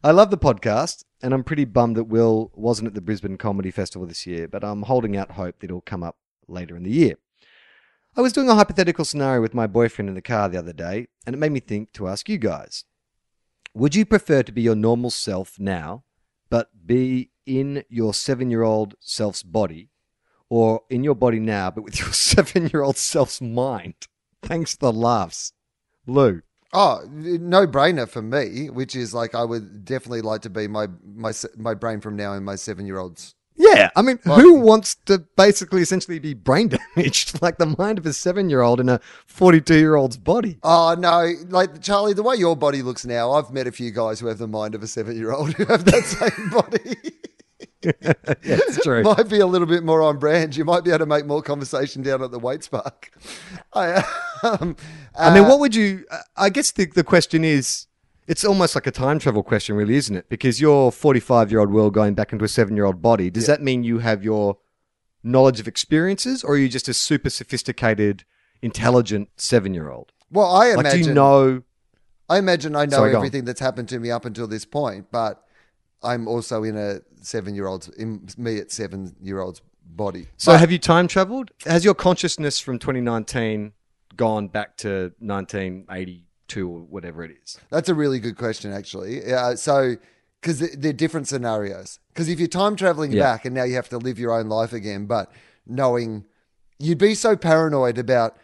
I love the podcast, and I'm pretty bummed that Will wasn't at the Brisbane Comedy Festival this year, but I'm holding out hope that it'll come up later in the year. I was doing a hypothetical scenario with my boyfriend in the car the other day, and it made me think to ask you guys. Would you prefer to be your normal self now, but be in your seven-year-old self's body, or in your body now, but with your seven-year-old self's mind? Thanks for the laughs. Lou. Oh, no brainer for me, which is like I would definitely like to be my my my brain from now in my seven-year-olds. Yeah, I mean, like, who wants to basically essentially be brain damaged like the mind of a seven-year-old in a forty-two-year-old's body? Oh, no. Like, Charlie, the way your body looks now, I've met a few guys who have the mind of a seven-year-old who have that same body. Yeah, it's true. Might be a little bit more on brand. You might be able to make more conversation down at the Waits Park. I, um, I uh, mean, what would you? I guess the the question is, it's almost like a time travel question, really, isn't it? Because your forty-five-year-old Will going back into a seven-year-old body. Does yeah. that mean you have your knowledge of experiences, or are you just a super sophisticated, intelligent seven-year-old? Well, I imagine. Like, do you know? I imagine I know Sorry, everything that's happened to me up until this point, but I'm also in a seven-year-old's, in me at seven-year-old's body. So but, have you time traveled? Has your consciousness from twenty nineteen gone back to nineteen eighty-two or whatever it is? That's a really good question, actually. Uh, so, because they're different scenarios. Because if you're time traveling yeah. back and now you have to live your own life again, but knowing you'd be so paranoid about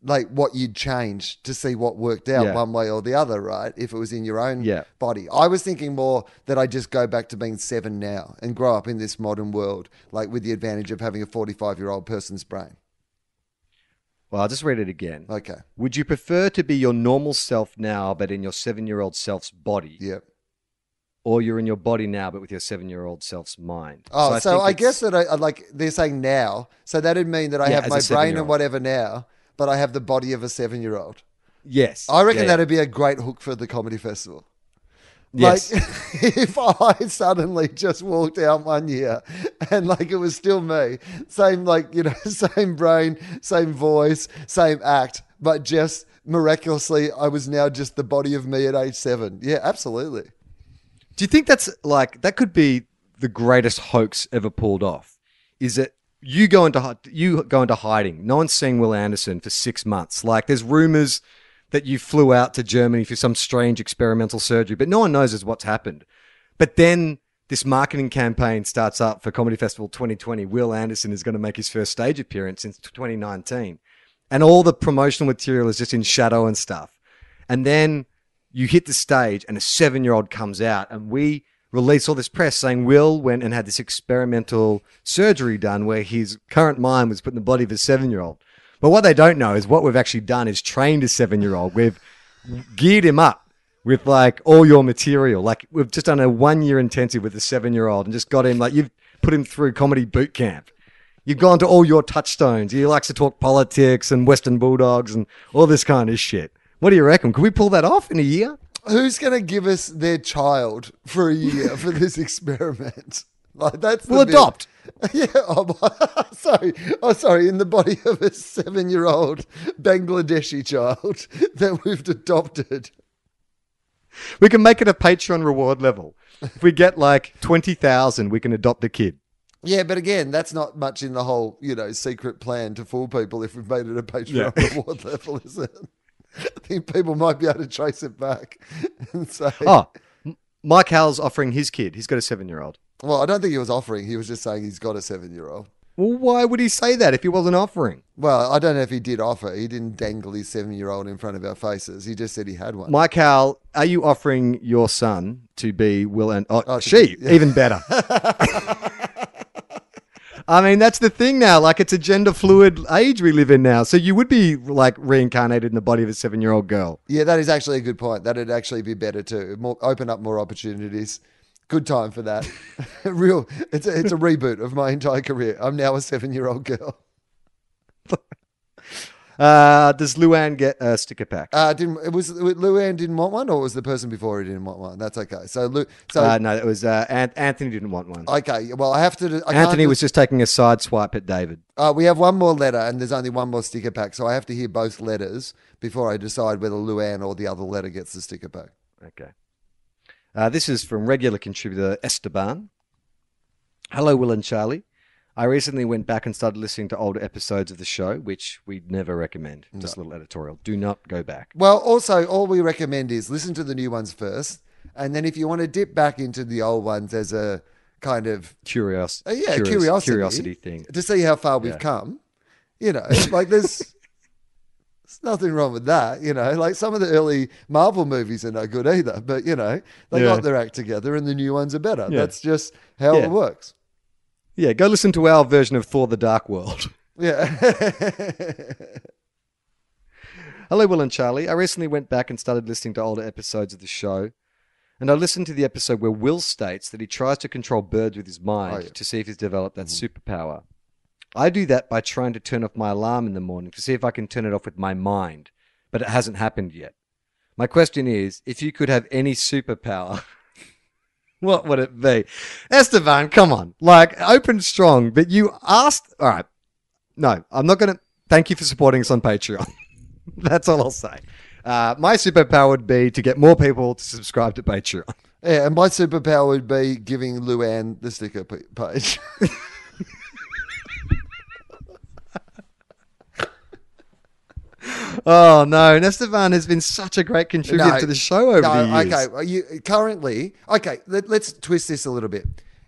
like what you'd change to see what worked out yeah. one way or the other, right? If it was in your own yeah. body. I was thinking more that I just go back to being seven now and grow up in this modern world, like with the advantage of having a forty-five-year-old person's brain. Well, I'll just read it again. Okay. Would you prefer to be your normal self now, but in your seven-year-old self's body? Yep. Or you're in your body now, but with your seven-year-old self's mind. Oh, so I, so I guess that I like they're saying now. So that'd mean that I yeah, have my brain and whatever now, but I have the body of a seven-year-old. Yes. I reckon yeah, yeah. that'd be a great hook for the comedy festival. Yes. Like, if I suddenly just walked out one year and like it was still me, same like, you know, same brain, same voice, same act, but just miraculously I was now just the body of me at age seven. Yeah, absolutely. Do you think that's like, that could be the greatest hoax ever pulled off? Is that you go into, you go into hiding. No one's seeing Will Anderson for six months. Like there's rumors that you flew out to Germany for some strange experimental surgery, but no one knows is what's happened. But then this marketing campaign starts up for Comedy Festival twenty twenty. Will Anderson is going to make his first stage appearance since twenty nineteen. And all the promotional material is just in shadow and stuff. And then you hit the stage and a seven-year-old comes out and we release all this press saying Will went and had this experimental surgery done where his current mind was put in the body of a seven-year-old. But what they don't know is what we've actually done is trained a seven-year-old. We've geared him up with like all your material. Like we've just done a one-year intensive with a seven-year-old and just got him like you've put him through comedy boot camp. You've gone to all your touchstones. He likes to talk politics and Western Bulldogs and all this kind of shit. What do you reckon? Can we pull that off in a year? Who's going to give us their child for a year for this experiment? Like that's the we'll bit. Adopt. Yeah, oh, sorry. Oh, sorry. In the body of a seven-year-old Bangladeshi child that we've adopted. We can make it a Patreon reward level. If we get like twenty thousand, we can adopt a kid. Yeah, but again, that's not much in the whole, you know, secret plan to fool people if we've made it a Patreon yeah. reward level, is it? I think people might be able to trace it back and say... Oh, Mike Howell's offering his kid. He's got a seven-year-old. Well, I don't think he was offering. He was just saying he's got a seven-year-old. Well, why would he say that if he wasn't offering? Well, I don't know if he did offer. He didn't dangle his seven-year-old in front of our faces. He just said he had one. Mike Howell, are you offering your son to be Will and... Oh, oh she, yeah. Even better. I mean, that's the thing now. Like, it's a gender-fluid age we live in now. So you would be, like, reincarnated in the body of a seven-year-old girl. Yeah, that is actually a good point. That would actually be better too. More, open up more opportunities. Good time for that. Real, it's a, it's a reboot of my entire career. I'm now a seven-year-old girl. uh, does Luann get a sticker pack? Uh, didn't it was Luann didn't want one, or was the person before her didn't want one? That's okay. So, Lu, so uh, no, it was uh, An- Anthony didn't want one. Okay, well, I have to. I Anthony was just taking a side swipe at David. Uh, we have one more letter, and there's only one more sticker pack, so I have to hear both letters before I decide whether Luann or the other letter gets the sticker pack. Okay. Uh, this is from regular contributor Esteban. Hello, Will and Charlie. I recently went back and started listening to older episodes of the show, which we never recommend. No. Just a little editorial. Do not go back. Well, also, all we recommend is listen to the new ones first. And then if you want to dip back into the old ones as a kind of... Curios- uh, yeah, curious, curiosity. Curiosity thing. To see how far we've yeah. come. You know, like there's... There's nothing wrong with that, you know. Like some of the early Marvel movies are no good either, but you know, they yeah. got their act together and the new ones are better. Yeah. That's just how yeah. it works. Yeah, go listen to our version of Thor the Dark World. Yeah. Hello, Will and Charlie. I recently went back and started listening to older episodes of the show, and I listened to the episode where Will states that he tries to control birds with his mind oh, yeah. to see if he's developed that mm-hmm. superpower. I do that by trying to turn off my alarm in the morning to see if I can turn it off with my mind, but it hasn't happened yet. My question is, if you could have any superpower, what would it be? Esteban, come on. Like, open strong, but you asked... All right. No, I'm not going to... Thank you for supporting us on Patreon. That's all I'll say. Uh, my superpower would be to get more people to subscribe to Patreon. Yeah, and my superpower would be giving Luann the sticker page. Oh, no. Esteban has been such a great contributor no, to the show over no, the years. Okay, you, currently, okay, let, let's twist this a little bit.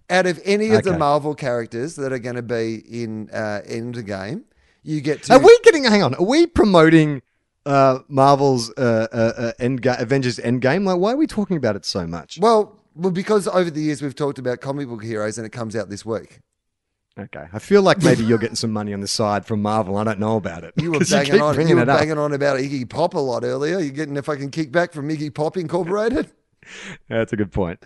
Out of any of okay. the Marvel characters that are going to be in uh, Endgame, you get to... Are we getting... Hang on. Are we promoting uh, Marvel's uh, uh, Endga- Avengers Endgame? Like, why are we talking about it so much? Well, well, because over the years we've talked about comic book heroes and it comes out this week. Okay, I feel like maybe you're getting some money on the side from Marvel. I don't know about it. You were banging, you on, you were banging on about Iggy Pop a lot earlier. You're getting a fucking kickback from Iggy Pop Incorporated? Yeah, that's a good point.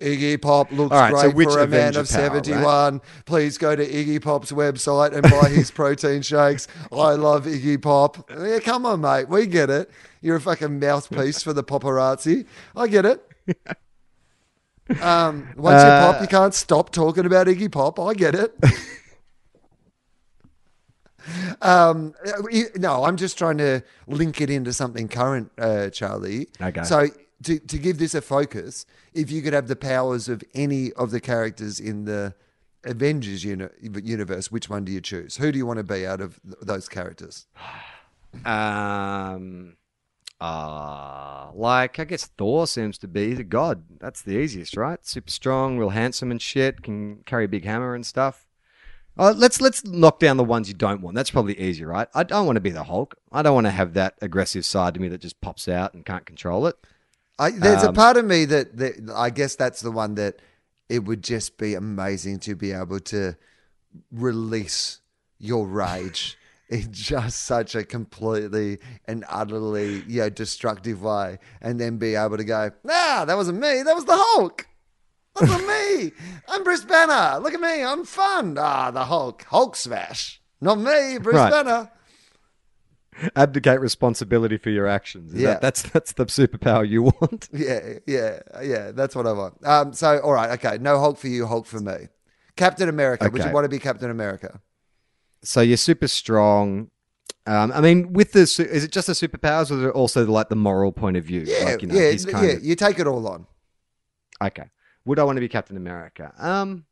Iggy Pop looks right, great so for a Avenger man of power, seventy-one. Right? Please go to Iggy Pop's website and buy his protein shakes. I love Iggy Pop. Yeah, come on, mate. We get it. You're a fucking mouthpiece for the paparazzi. I get it. Um, once uh, you pop, you can't stop talking about Iggy Pop. I get it. um, no, I'm just trying to link it into something current, uh, Charlie. Okay. So to, to give this a focus, if you could have the powers of any of the characters in the Avengers uni- universe, which one do you choose? Who do you want to be out of th- those characters? Um... Uh, like, I guess Thor seems to be the god. That's the easiest, right? Super strong, real handsome and shit, can carry a big hammer and stuff. Uh, let's let's knock down the ones you don't want. That's probably easier, right? I don't want to be the Hulk. I don't want to have that aggressive side to me that just pops out and can't control it. I, there's um, a part of me that, that I guess that's the one that it would just be amazing to be able to release your rage in just such a completely and utterly, you know, destructive way, and then be able to go, nah, that wasn't me. That was the Hulk. That wasn't me. I'm Bruce Banner. Look at me. I'm fun. Ah, the Hulk. Hulk smash. Not me, Bruce right. Banner. Abdicate responsibility for your actions. Is yeah. That, that's that's the superpower you want. Yeah, yeah, yeah. That's what I want. Um. So, all right, okay. No Hulk for you, Hulk for me. Captain America. Okay. Would you want to be Captain America? So you're super strong. Um, I mean, with the su- is it just the superpowers, or is it also like the moral point of view? Yeah, like, you know, yeah, he's kind yeah. Of... You take it all on. Okay. Would I want to be Captain America? Um,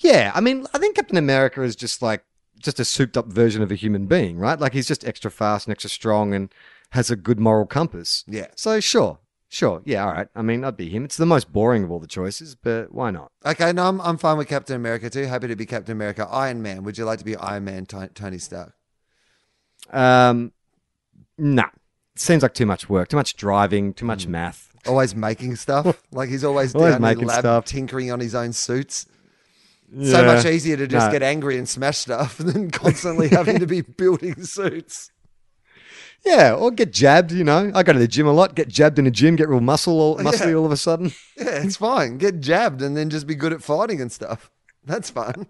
yeah. I mean, I think Captain America is just like just a souped-up version of a human being, right? Like, he's just extra fast and extra strong and has a good moral compass. Yeah. So sure, sure, yeah, all right. I mean, I'd be him. It's the most boring of all the choices, but why not? Okay, no, I'm I'm fine with Captain America too. Happy to be Captain America. Iron Man. Would you like to be Iron Man, T- Tony Stark? Um, nah. Seems like too much work, too much driving, too much mm. math. Always making stuff. Like, he's always, always down in the lab stuff. Tinkering on his own suits. Yeah. So much easier to just no. get angry and smash stuff than constantly having to be building suits. Yeah, or get jabbed, you know. I go to the gym a lot, get jabbed in the gym, get real muscle, all, muscly yeah. all of a sudden. Yeah, it's fine. Get jabbed and then just be good at fighting and stuff. That's fun.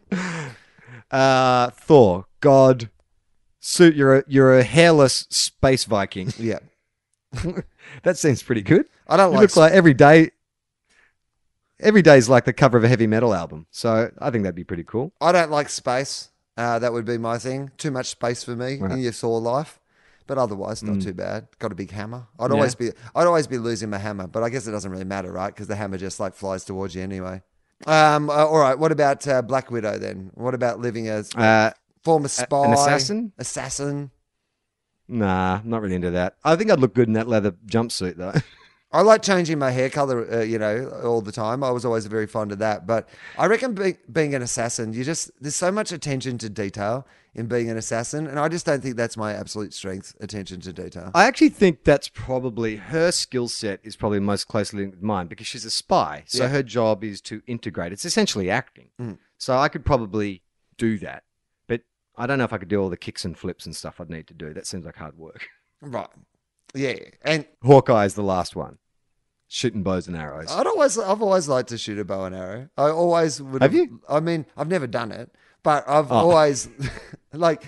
Uh, Thor, God, suit, you're a, you're a hairless space Viking. Yeah. That seems pretty good. I don't you like... You look sp- like every day... Every day is like the cover of a heavy metal album. So I think that'd be pretty cool. I don't like space. Uh, that would be my thing. Too much space for me right. in your Thor life. But otherwise, not mm. too bad. Got a big hammer. I'd yeah. always be, I'd always be losing my hammer, but I guess it doesn't really matter, right? Because the hammer just like flies towards you anyway. Um, uh, all right. What about uh, Black Widow then? What about living as uh, former spy, an assassin? Assassin. Nah, not really into that. I think I'd look good in that leather jumpsuit though. I like changing my hair color, uh, you know, all the time. I was always very fond of that. But I reckon be, being an assassin, you just there's so much attention to detail in being an assassin, and I just don't think that's my absolute strength, attention to detail. I actually think that's probably her skill set is probably most closely linked with mine because she's a spy. So yeah. her job is to integrate. It's essentially acting. Mm. So I could probably do that, but I don't know if I could do all the kicks and flips and stuff I'd need to do. That seems like hard work. Right. Yeah. And Hawkeye is the last one. Shooting bows and arrows. I'd always, I've always liked to shoot a bow and arrow. I always would. Have, have you? I mean, I've never done it, but I've oh. always... Like,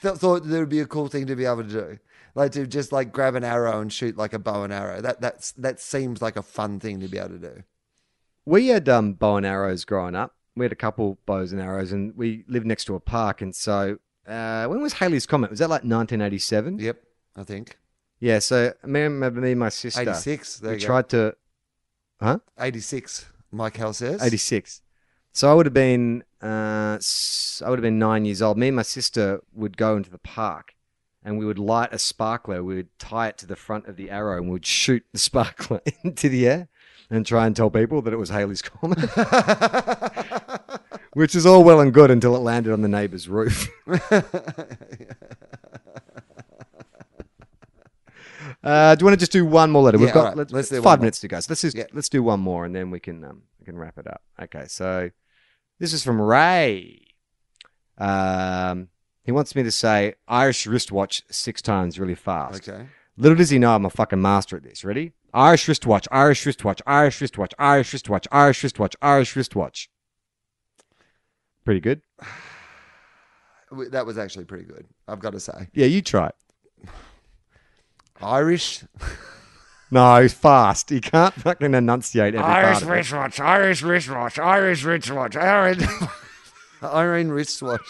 th- thought there would be a cool thing to be able to do, like to just like grab an arrow and shoot like a bow and arrow. That that's that seems like a fun thing to be able to do. We had um, bow and arrows growing up. We had a couple bows and arrows, and we lived next to a park. And so, uh, when was Haley's Comet? Was that like nineteen eighty-seven? Yep, I think. Yeah. So me, me, and my sister. eighty-six. There we you tried go. to, huh? eighty-six. Mike Hell says. eighty-six. So I would have been, uh, I would have been nine years old. Me and my sister would go into the park, and we would light a sparkler. We would tie it to the front of the arrow, and we'd shoot the sparkler into the air, and try and tell people that it was Haley's Comet, which is all well and good until it landed on the neighbor's roof. Uh, do you want to just do one more letter? Yeah, We've got right. let's, let's five minutes to go. So let's just yeah. let's do one more, and then we can um, we can wrap it up. Okay, so. This is from Ray. Um, he wants me to say Irish wristwatch six times really fast. Okay. Little does he know I'm a fucking master at this. Ready? Irish wristwatch, Irish wristwatch, Irish wristwatch, Irish wristwatch, Irish wristwatch, Irish wristwatch. Pretty good. That was actually pretty good, I've got to say. Yeah, you try it. Irish. No, fast. He can't fucking enunciate every Irish part of wristwatch, it. Irish wristwatch, Irish wristwatch, Irish wristwatch, Irene wristwatch.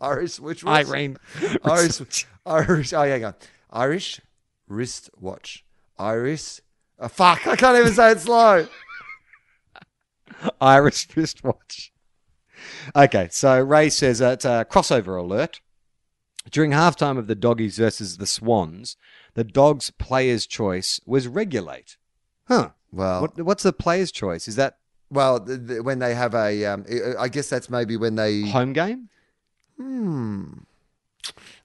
Irish wristwatch. Irene. Irish. Irish. Irish. Oh, yeah, go. Irish wristwatch. Irish. Oh, fuck, I can't even say it slow. Irish wristwatch. Okay, so Ray says uh, it's a crossover alert. During halftime of the Doggies versus the Swans, the Dogs' player's choice was regulate. Huh. Well, what, what's the player's choice? Is that... Well, the, the, when they have a... Um, I guess that's maybe when they... Home game? Hmm.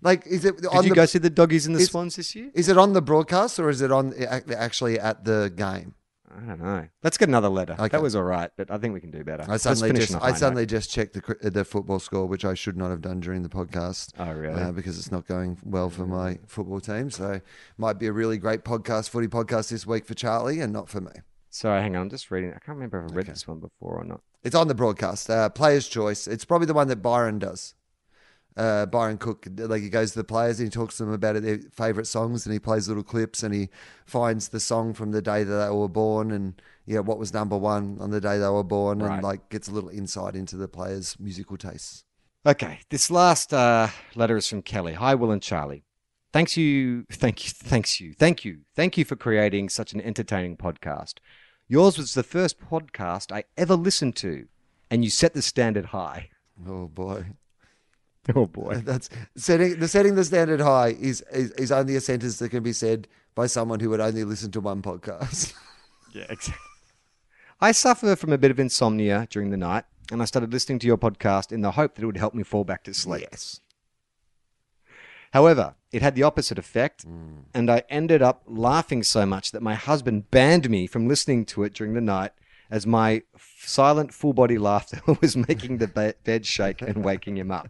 Like, is it... Did on you the, go see the Doggies and the is, Swans this year? Is it on the broadcast or is it on actually at the game? I don't know. Let's get another letter. Okay. That was all right, but I think we can do better. I suddenly just I suddenly note. just checked the the football score, which I should not have done during the podcast. Oh, really? Uh, because it's not going well for my football team. So might be a really great podcast, footy podcast this week for Charlie and not for me. Sorry, hang on. I'm just reading. I can't remember if I've read okay. this one before or not. It's on the broadcast. Uh, player's choice. It's probably the one that Byron does. Uh, Byron Cook, like he goes to the players and he talks to them about their favourite songs and he plays little clips and he finds the song from the day that they were born and you know, what was number one on the day they were born right. and like gets a little insight into the players' musical tastes. Okay, this last uh, letter is from Kelly. Hi, Will and Charlie. Thanks you, thank you, thanks you, thank you, thank you for creating such an entertaining podcast. Yours was the first podcast I ever listened to and you set the standard high. Oh boy. Oh boy! That's setting the setting the standard high is, is is only a sentence that can be said by someone who would only listen to one podcast. Yeah, exactly. I suffer from a bit of insomnia during the night, and I started listening to your podcast in the hope that it would help me fall back to sleep. Yes. However, it had the opposite effect, mm. and I ended up laughing so much that my husband banned me from listening to it during the night, as my f- silent full body laughter was making the ba- bed shake and waking him up.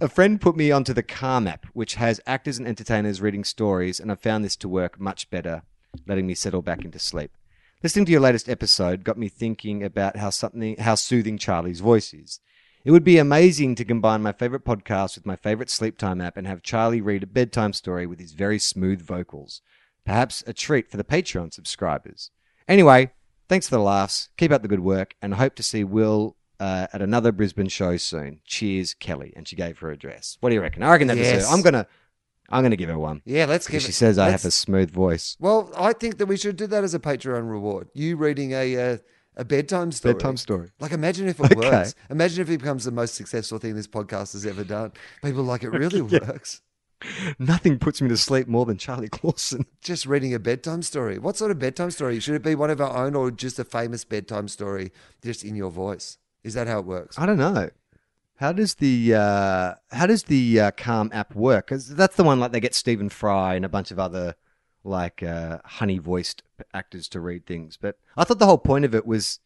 A friend put me onto the Calm app, which has actors and entertainers reading stories, and I found this to work much better, letting me settle back into sleep. Listening to your latest episode got me thinking about how something, how soothing Charlie's voice is. It would be amazing to combine my favourite podcast with my favourite sleep time app and have Charlie read a bedtime story with his very smooth vocals. Perhaps a treat for the Patreon subscribers. Anyway, thanks for the laughs. Keep up the good work, and hope to see Will... Uh, at another Brisbane show soon. Cheers, Kelly. And she gave her address. What do you reckon? I reckon that yes. was her. I'm gonna, I'm gonna give her one. Yeah, let's give. She it, says I have a smooth voice. Well, I think that we should do that as a Patreon reward. You reading a uh, a bedtime story. Bedtime story. Like, imagine if it okay. works. Imagine if it becomes the most successful thing this podcast has ever done. People like it really yeah. works. Nothing puts me to sleep more than Charlie Clausen. Just reading a bedtime story. What sort of bedtime story? Should it be one of our own, or just a famous bedtime story, just in your voice? Is that how it works? I don't know. How does the uh, how does the uh, Calm app work? Because that's the one like they get Stephen Fry and a bunch of other like uh, honey voiced actors to read things. But I thought the whole point of it was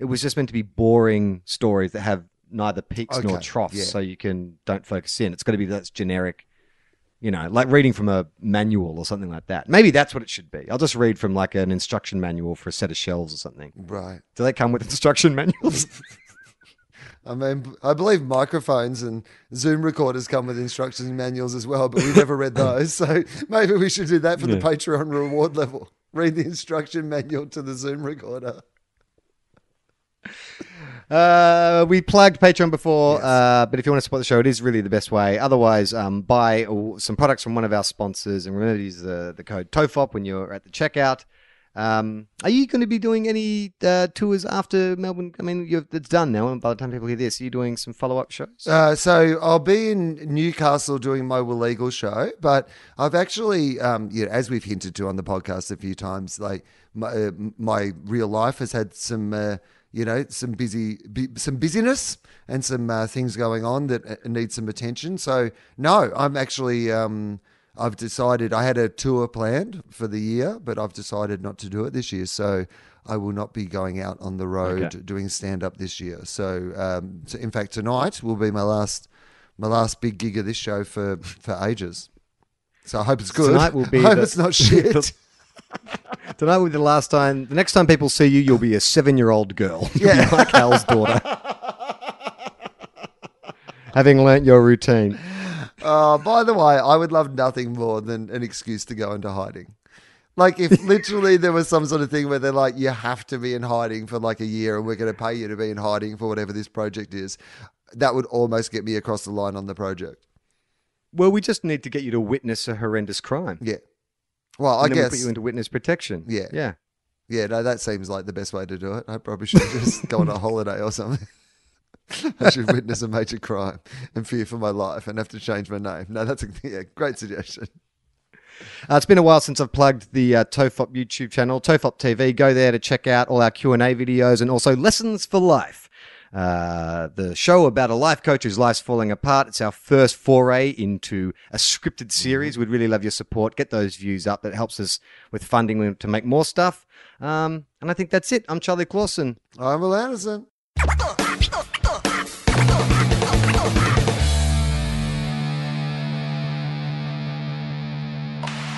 it was just meant to be boring stories that have neither peaks okay. nor troughs, yeah. so you can don't focus in. It's got to be that's generic, you know, like reading from a manual or something like that. Maybe that's what it should be. I'll just read from like an instruction manual for a set of shelves or something. Right? Do they come with instruction manuals? I mean, I believe microphones and Zoom recorders come with instruction manuals as well, but we've never read those. So maybe we should do that for yeah. the Patreon reward level. Read the instruction manual to the Zoom recorder. Uh, we plugged Patreon before, yes. uh, but if you want to support the show, it is really the best way. Otherwise, um, buy some products from one of our sponsors and remember to use the, the code T O F O P when you're at the checkout. Um, are you going to be doing any uh, tours after Melbourne? I mean, you've, it's done now, and by the time people hear this, are you doing some follow-up shows? Uh, so I'll be in Newcastle doing my Will Eagle show, but I've actually, um, you know, as we've hinted to on the podcast a few times, like my, uh, my real life has had some, uh, you know, some busy, bu- some busyness and some uh, things going on that need some attention. So no, I'm actually. Um, I've decided I had a tour planned for the year, but I've decided not to do it this year. So I will not be going out on the road okay. doing stand-up this year. So, um, so in fact, tonight will be my last my last big gig of this show for, for ages. So I hope it's good. Tonight will be I hope the, it's not shit. The, tonight will be the last time. The next time people see you, you'll be a seven-year-old girl. Yeah. Like Hal's daughter. Having learnt your routine. Uh, by the way, I would love nothing more than an excuse to go into hiding. Like, if literally there was some sort of thing where they're like, you have to be in hiding for like a year and we're going to pay you to be in hiding for whatever this project is, that would almost get me across the line on the project. Well, we just need to get you to witness a horrendous crime. Yeah. Well, and I guess. We'll put you into witness protection. Yeah. Yeah. Yeah, no, that seems like the best way to do it. I probably should just go on a holiday or something. I should witness a major crime and fear for my life and have to change my name. No, that's a yeah, great suggestion. Uh, it's been a while since I've plugged the uh, T O F O P YouTube channel, T O F O P T V. Go there to check out all our Q and A videos and also Lessons for Life, uh, the show about a life coach whose life's falling apart. It's our first foray into a scripted series. Mm-hmm. We'd really love your support. Get those views up. That helps us with funding to make more stuff. Um, and I think that's it. I'm Charlie Clausen. I'm Will Anderson.